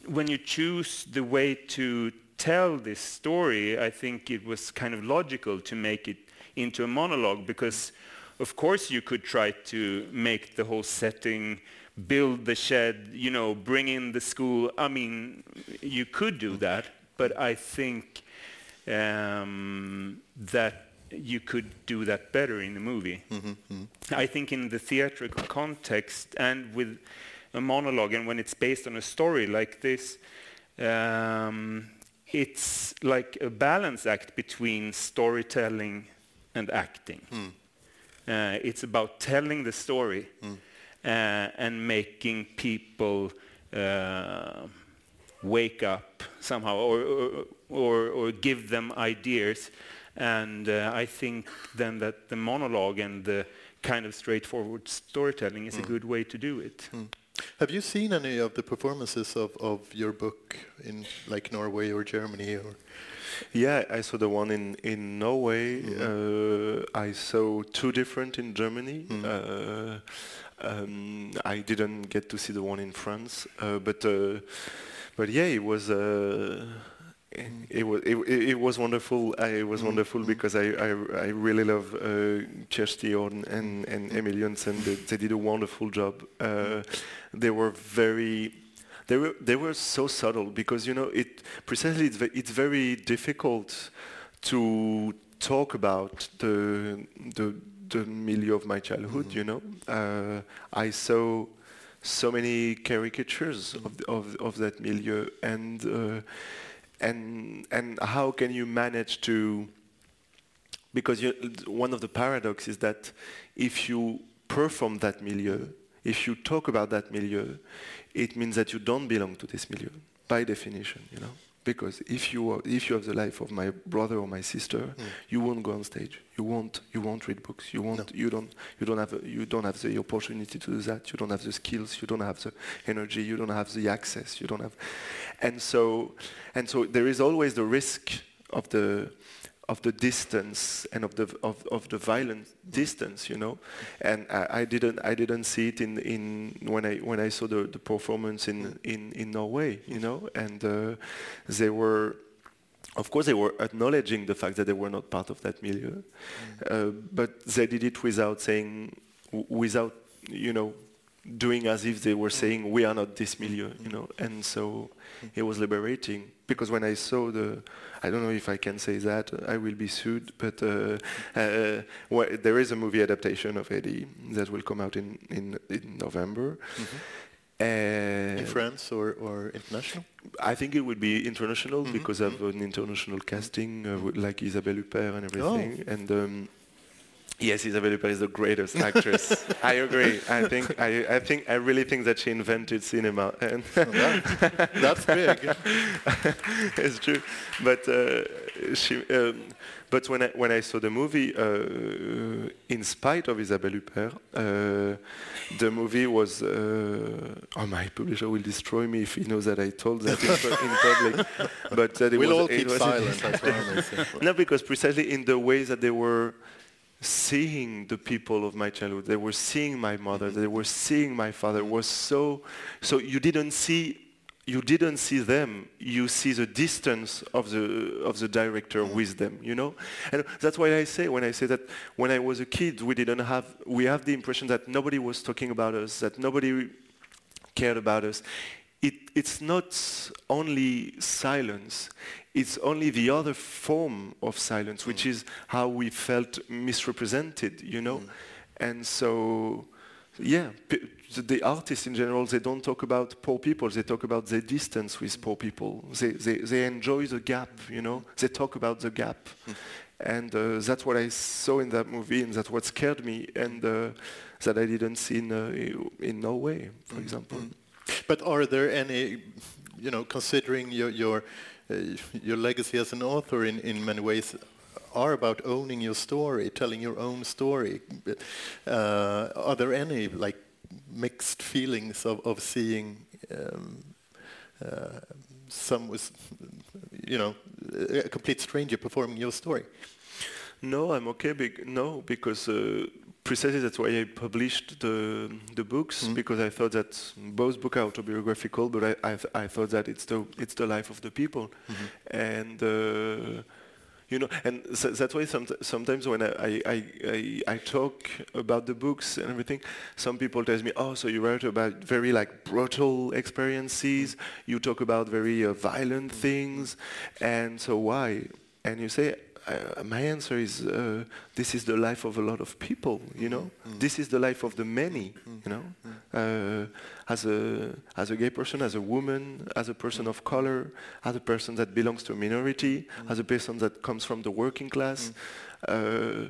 when you choose the way to tell this story, I think it was kind of logical to make it into a monologue, because of course you could try to make the whole setting, build the shed, you know, bring in the school. I mean, you could do that, but I think um, that you could do that better in the movie. Mm-hmm, mm-hmm. I think in the theatrical context and with a monologue, and when it's based on a story like this, um, it's like a balance act between storytelling and acting. Mm. Uh, it's about telling the story mm. uh, and making people uh, wake up somehow, or or, or or give them ideas. And uh, I think then that the monologue and the kind of straightforward storytelling is mm. a good way to do it. Mm. Have you seen any of the performances of, of your book in like Norway or Germany? Or yeah, I saw the one in, in Norway. Mm. Uh, I saw two different in Germany. Mm. Uh, um, I didn't get to see the one in France, uh, but uh, but yeah, it was uh, it, it was it, it was wonderful. I, it was mm. wonderful mm. because I, I I really love uh, Kjersti Horn and and Emil Jonsen. They, they did a wonderful job. Uh, they were very. They were they were so subtle, because you know it precisely it's, ve- it's very difficult to talk about the the, the milieu of my childhood. Mm-hmm. You know, uh, I saw so many caricatures mm-hmm. of, the, of of that milieu, and uh, and and how can you manage to? Because you, one of the paradoxes is that if you perform that milieu, if you talk about that milieu, it means that you don't belong to this milieu, by definition, you know. Because if you are, if you have the life of my brother or my sister, mm. you won't go on stage. You won't. You won't read books. You won't. No. You don't. You don't have. A, you don't have the opportunity to do that. You don't have the skills. You don't have the energy. You don't have the access. You don't have. And so, and so, there is always the risk of the. of the distance and of the of, of the violent distance, you know, and I, I didn't I didn't see it in, in when I when I saw the, the performance in, in, in Norway, you know, and uh, they were, of course, they were acknowledging the fact that they were not part of that milieu, mm. uh, but they did it without saying, w- without you know, doing as if they were saying we are not this milieu, you know, and so it was liberating. Because when I saw the, I don't know if I can say that, I will be sued, but uh, uh, well, there is a movie adaptation of Eddie that will come out in, in, in November. Mm-hmm. Uh, in France or, or international? I think it would be international mm-hmm. because mm-hmm. of an international casting uh, w- like Isabelle Huppert and everything. Oh. And. Um, Yes, Isabelle Huppert is the greatest actress. I agree. I think. I, I think. I really think that she invented cinema. And oh, that, that's big. It's true. But uh, she. Um, but when I when I saw the movie, uh, in spite of Isabelle Huppert, uh, the movie was. Uh, oh, my publisher will destroy me if he knows that I told that in, in public. But that it we'll was, all keep silent. That's what I'm saying. No, because precisely in the ways that they were. Seeing the people of my childhood, they were seeing my mother, they were seeing my father. Was so, so you didn't see, you didn't see them. You see the distance of the of the director with them, you know. And that's why I say when I say that when I was a kid, we didn't have, we have the impression that nobody was talking about us, that nobody cared about us. It, it's not only silence, it's only the other form of silence, mm. which is how we felt misrepresented, you know? Mm. And so, yeah, p- the artists in general, they don't talk about poor people, they talk about their distance with poor people. They they, they enjoy the gap, you know? They talk about the gap. Mm. And uh, that's what I saw in that movie, and that's what scared me, and uh, that I didn't see in, uh, in Norway, for mm. example. Mm. But are there any, you know, considering your your uh, your legacy as an author in, in many ways are about owning your story, telling your own story. Uh, are there any like mixed feelings of of seeing um, uh, some was, you know, a complete stranger performing your story? No, I'm okay. Be- no, because uh, precisely that's why I published the the books, mm-hmm. because I thought that both books are autobiographical, but I I, th- I thought that it's the it's the life of the people, mm-hmm. and. Uh, You know, and so that's why some, sometimes when I, I, I, I talk about the books and everything, some people tell me, oh, so you write about very like brutal experiences, you talk about very uh, violent things, and so why? And you say, uh, my answer is, uh, this is the life of a lot of people, you know? Mm-hmm. This is the life of the many, you know? Uh, as a as a gay person, as a woman, as a person of color, as a person that belongs to a minority, mm-hmm. as a person that comes from the working class, mm-hmm. uh,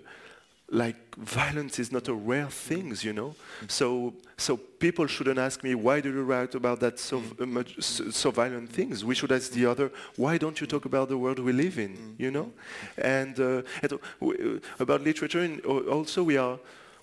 like violence is not a rare thing, you know. Mm-hmm. So so people shouldn't ask me, why do you write about that so v- much so, so violent things? We should ask the other, why don't you talk about the world we live in, mm-hmm. you know? And, uh, and w- about literature, in, also we are.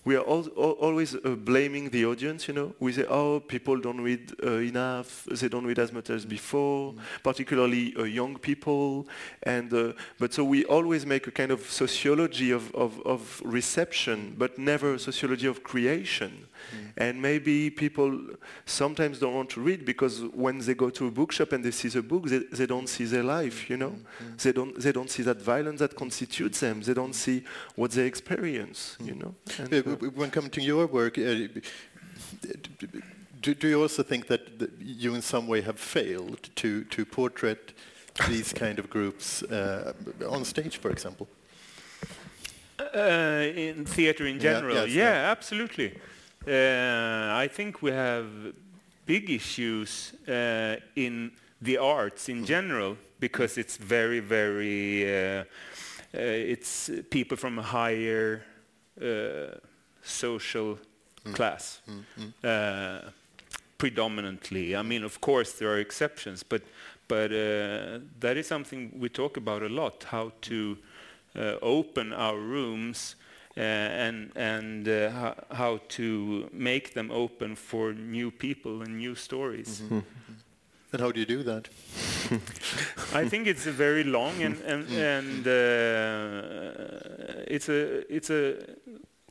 We are al- al- always uh, blaming the audience, you know. We say, oh, people don't read uh, enough, they don't read as much as before, mm-hmm. particularly uh, young people. And uh, but so we always make a kind of sociology of, of, of reception, but never a sociology of creation. Mm-hmm. And maybe people sometimes don't want to read because when they go to a bookshop and they see the book, they, they don't see their life, you know. Mm-hmm. They don't they don't see that violence that constitutes them. They don't see what they experience, mm-hmm. you know. And, yeah, uh, when coming to your work, uh, do, do you also think that, that you in some way have failed to, to portray these kind of groups uh, on stage, for example? Uh, in theater in general, yeah, yes, yeah, yeah. absolutely. Uh, I think we have big issues uh, in the arts in general because it's very, very, uh, uh, it's people from a higher uh, social mm. class, mm-hmm. uh, predominantly. I mean, of course, there are exceptions, but but uh, that is something we talk about a lot, how to uh, open our rooms Uh, and and uh, ho- how to make them open for new people and new stories. Mm-hmm. Mm-hmm. And how do you do that? I think it's a very long and and, and uh, it's a it's a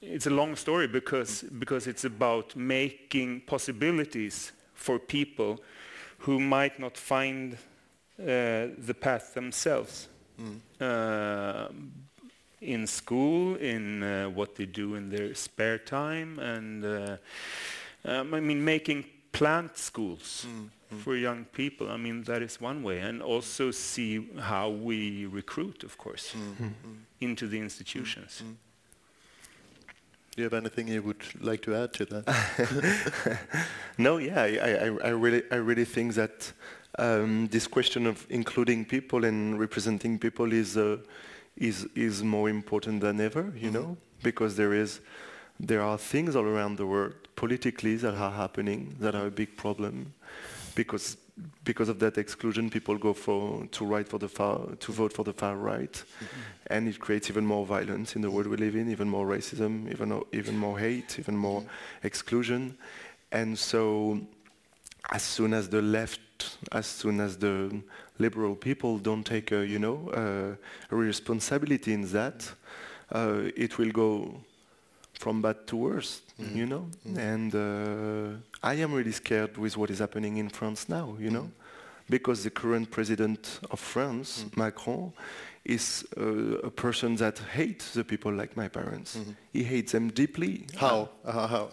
it's a long story because because it's about making possibilities for people who might not find uh, the path themselves. Mm. Uh, in school, in uh, what they do in their spare time, and uh, um, I mean making plant schools mm-hmm. for young people. I mean, that is one way, and also see how we recruit, of course, mm-hmm. into the institutions. Mm-hmm. Do you have anything you would like to add to that? No, yeah, I, I, I really, I really think that um, this question of including people and representing people is uh, is is more important than ever, you mm-hmm. know, because there is there are things all around the world politically that are happening that are a big problem because because of that exclusion people go for to write for the far to vote for the far right, mm-hmm. and it creates even more violence in the world we live in, even more racism, even o- even more hate, even more mm-hmm. exclusion. And so as soon as the left as soon as the liberal people don't take a, you know, uh, a responsibility in that, uh, it will go from bad to worse, mm-hmm. you know? Mm-hmm. And uh, I am really scared with what is happening in France now, you mm-hmm. know? Because the current president of France, mm-hmm. Macron, is uh, a person that hates the people like my parents. Mm-hmm. He hates them deeply. How? Uh, how?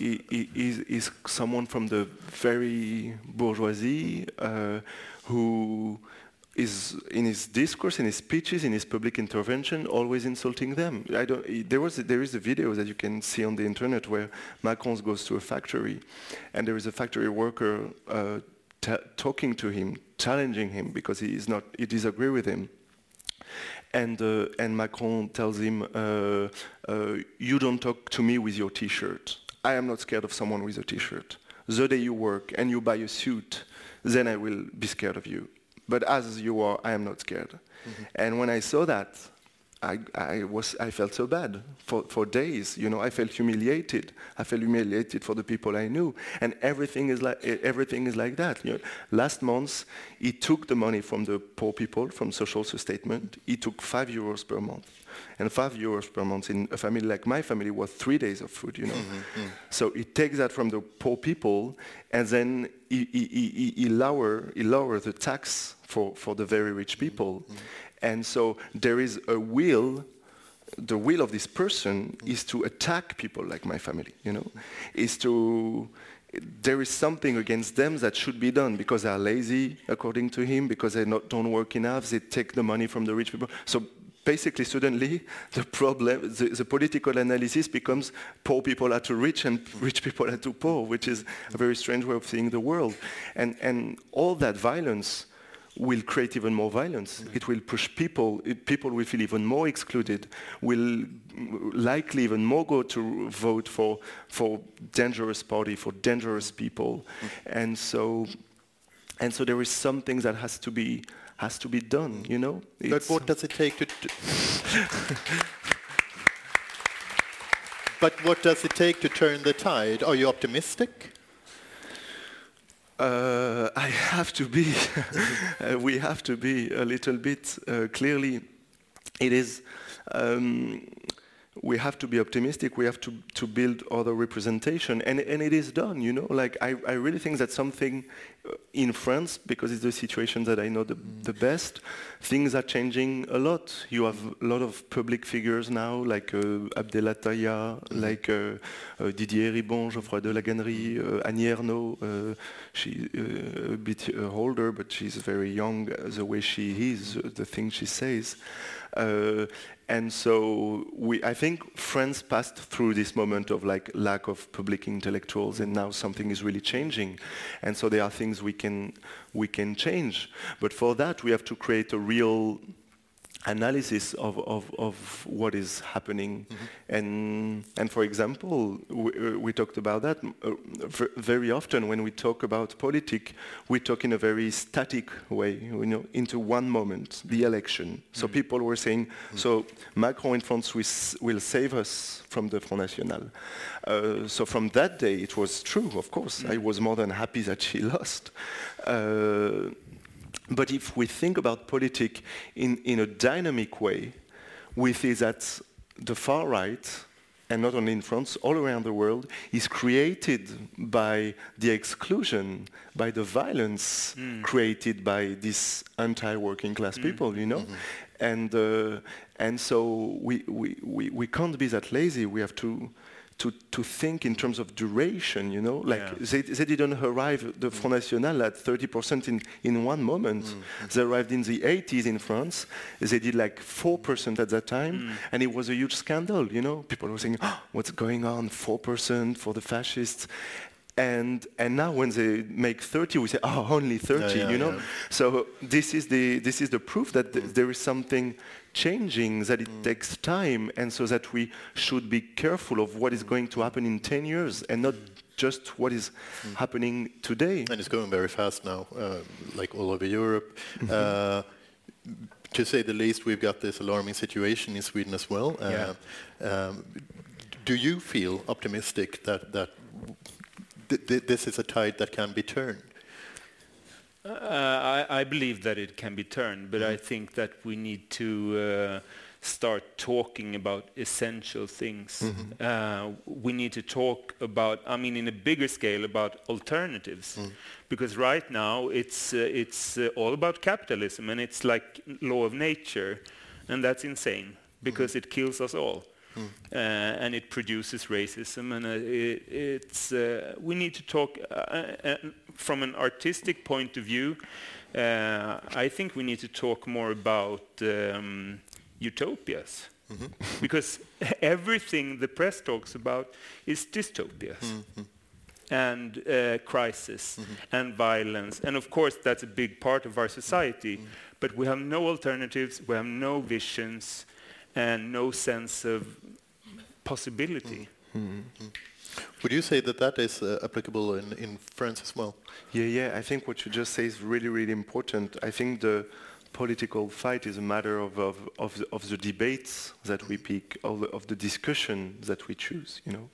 He, he is, is someone from the very bourgeoisie uh, who is, in his discourse, in his speeches, in his public intervention, always insulting them. I don't, there was a, there is a video that you can see on the internet where Macron goes to a factory, and there is a factory worker uh, t- talking to him, challenging him because he is not, he disagrees with him. And, uh, and Macron tells him, uh, uh, "You don't talk to me with your T-shirt. I am not scared of someone with a T-shirt. The day you work and you buy a suit, then I will be scared of you. But as you are, I am not scared." Mm-hmm. And when I saw that, I, I, was, I felt so bad for, for days, you know, I felt humiliated. I felt humiliated for the people I knew. And everything is like, everything is like that. You know, last month, he took the money from the poor people, from social statement. He took five euros per month. And five euros per month in a family like my family was three days of food, you know. Mm-hmm. So he takes that from the poor people, and then he, he, he, he, lower, he lower the tax for, for the very rich people. Mm-hmm. And so there is a will, the will of this person is to attack people like my family, you know, is to, there is something against them that should be done because they are lazy, according to him, because they not, don't work enough, they take the money from the rich people. So basically, suddenly, the problem, the, the political analysis becomes poor people are too rich and rich people are too poor, which is a very strange way of seeing the world. And, and all that violence will create even more violence. Mm-hmm. It will push people, it, people will feel even more excluded, will likely even more go to vote for for dangerous party, for dangerous people. Mm-hmm. And so and so there is something that has to be has to be done, you know? But it's what does it take to t But what does it take to turn the tide? Are you optimistic? Uh, I have to be, uh, we have to be a little bit, uh, clearly it is, um, we have to be optimistic, we have to, to build other representation, and, and it is done, you know, like I, I really think that something in France, because it's the situation that I know the, the best, things are changing a lot. You have a lot of public figures now, like uh, Abdelataya, like uh, uh, Didier Eribon, Geoffroy de Lagasnerie, uh, Annie Ernaux. Uh, she's uh, a bit uh, older, but she's very young, the way she is, the things she says. Uh, and so we, I think France passed through this moment of like lack of public intellectuals, and now something is really changing. And so there are things we can we can change. But for that, we have to create a real analysis of, of, of what is happening. Mm-hmm. And, and for example, we, we talked about that. Very often when we talk about politics, we talk in a very static way, you know, into one moment, the election. So mm-hmm. people were saying, mm-hmm. so Macron in France will save us from the Front National. Uh, so from that day, it was true, of course. Mm-hmm. I was more than happy that she lost. Uh, But if we think about politics in, in a dynamic way, we see that the far right, and not only in France, all around the world, is created by the exclusion, by the violence mm. created by these anti-working class mm. people, you know? Mm-hmm. And, uh, and so we, we, we, we can't be that lazy. We have to... To, to think in terms of duration, you know, like yeah. they, they didn't arrive, the Front National, at thirty percent in, in one moment. Mm. They arrived in the eighties in France, they did like four percent at that time, mm. and it was a huge scandal, you know. People were saying, oh, what's going on, four percent for the fascists? And and now when they make thirty, we say, oh, only thirty, yeah, yeah, you know. Yeah. So this is the this is the proof that th- mm. there is something changing, that it mm. takes time, and so that we should be careful of what is going to happen in ten years, and not just what is mm. happening today. And it's going very fast now, uh, like all over Europe. uh, to say the least, we've got this alarming situation in Sweden as well. Uh, yeah. um, do you feel optimistic that that? Th- this is a tide that can be turned? Uh, I, I believe that it can be turned, but mm. I think that we need to uh, start talking about essential things. Mm-hmm. Uh, we need to talk about, I mean, in a bigger scale, about alternatives. Mm. Because right now, it's, uh, it's uh, all about capitalism, and it's like law of nature, and that's insane, because mm. it kills us all. Mm. Uh, and it produces racism, and uh, it, it's uh, we need to talk uh, uh, from an artistic point of view. Uh, I think we need to talk more about um, utopias, mm-hmm. because everything the press talks about is dystopias. Mm-hmm. And uh, crisis, mm-hmm. and violence, and of course that's a big part of our society, mm-hmm. but we have no alternatives, we have no visions, and no sense of possibility. Mm-hmm. Mm-hmm. Would you say that that is uh, applicable in, in France as well? Yeah, yeah, I think what you just say is really, really important. I think the political fight is a matter of of of the, of the debates that we pick, of the, of the discussion that we choose, you know.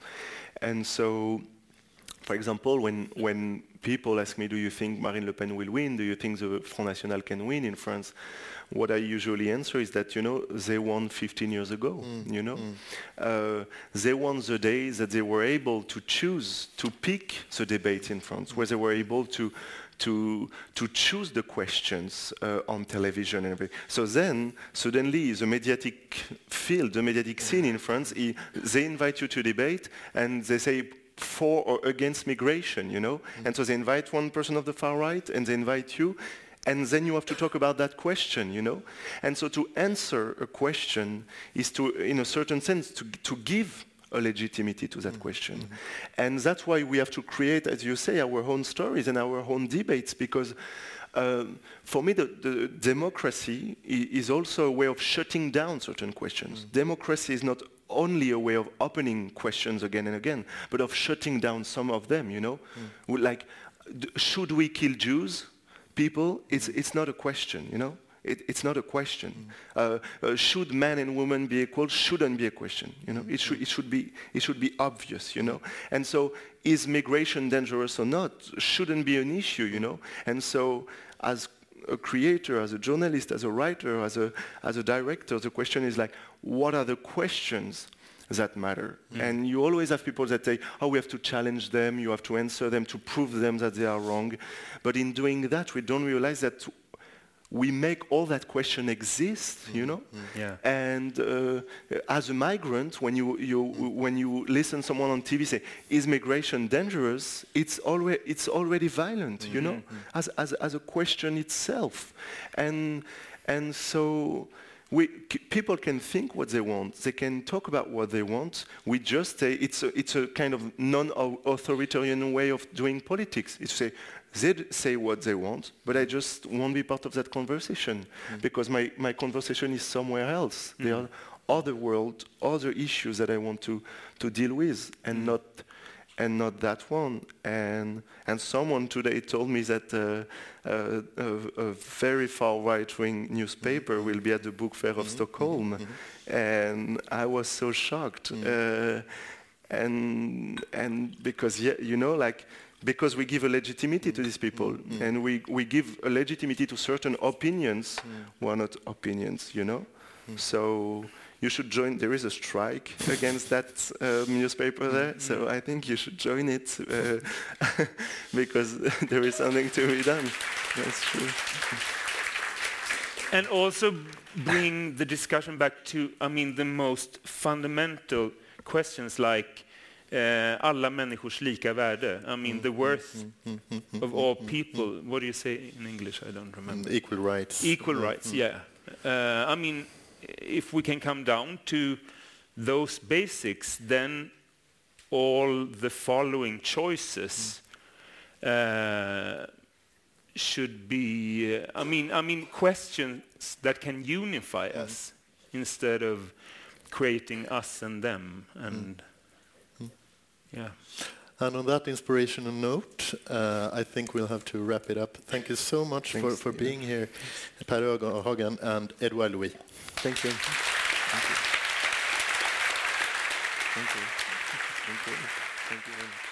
And so, for example, when when people ask me, do you think Marine Le Pen will win? Do you think the Front National can win in France? What I usually answer is that, you know, they won fifteen years ago, mm. you know. Mm. Uh, they won the day that they were able to choose, to pick the debate in France, where they were able to to to choose the questions uh, on television and everything. So then, suddenly, the mediatic field, the mediatic scene in France, he, they invite you to debate, and they say, for or against migration, you know? Mm-hmm. And so they invite one person of the far right, and they invite you, and then you have to talk about that question, you know? And so to answer a question is to, in a certain sense, to, to give a legitimacy to that mm-hmm. question. Mm-hmm. And that's why we have to create, as you say, our own stories and our own debates, because Um, for me, the, the democracy is also a way of shutting down certain questions. Mm. Democracy is not only a way of opening questions again and again, but of shutting down some of them, you know? Mm. Like, d- should we kill Jews, people? It's, it's not a question, you know? It, it's not a question. Mm. Uh, uh, should men and women be equal? Shouldn't be a question, you know? Mm-hmm. It, should, it, should be, it should be obvious, you know? And so, is migration dangerous or not? Shouldn't be an issue, you know? And so, as a creator, as a journalist, as a writer, as a, as a director, the question is like, what are the questions that matter? Mm. And you always have people that say, oh, we have to challenge them, you have to answer them, to prove them that they are wrong. But in doing that, we don't realize that we make all that question exist, mm. you know? Mm. Yeah. And uh, as a migrant, when you, you, mm. when you listen to someone on T V say, is migration dangerous? It's already, it's already violent, mm-hmm. you know? Mm-hmm. As, as, as a question itself. And, and so we, c- people can think what they want. They can talk about what they want. We just say, it's a, it's a kind of non-authoritarian way of doing politics. It's say, they say what they want, but I just won't be part of that conversation mm. because my, my conversation is somewhere else. Mm. There are other world, other issues that I want to, to deal with, and mm. not and not that one. And and someone today told me that uh, uh, a, a very far right-wing newspaper mm. will be at the book fair mm. of Stockholm, mm-hmm. and I was so shocked. Mm. Uh, and and because yeah, you know, like. Because we give a legitimacy mm. to these people, mm. and we, we give a legitimacy to certain opinions mm. who are not opinions, you know? Mm. So you should join, there is a strike against that um, newspaper there, mm. so I think you should join it, uh, because there is something to be done. That's true. And also bring the discussion back to, I mean, the most fundamental questions like, Uh, alla människors lika värde. I mean, the worth mm, mm, mm, of all people. Mm, mm. What do you say in English? I don't remember. Equal rights. Equal mm, rights, mm. yeah. Uh, I mean, if we can come down to those basics, then all the following choices mm. uh, should be, uh, I mean, I mean, questions that can unify mm. us instead of creating us and them and... Mm. Yeah. And on that inspirational note, uh, I think we'll have to wrap it up. Thank you so much Thanks, for, for yeah. being here, Per Öhagen and Edouard Louis. Thank you. Thank you. Thank you. Thank you. Thank you.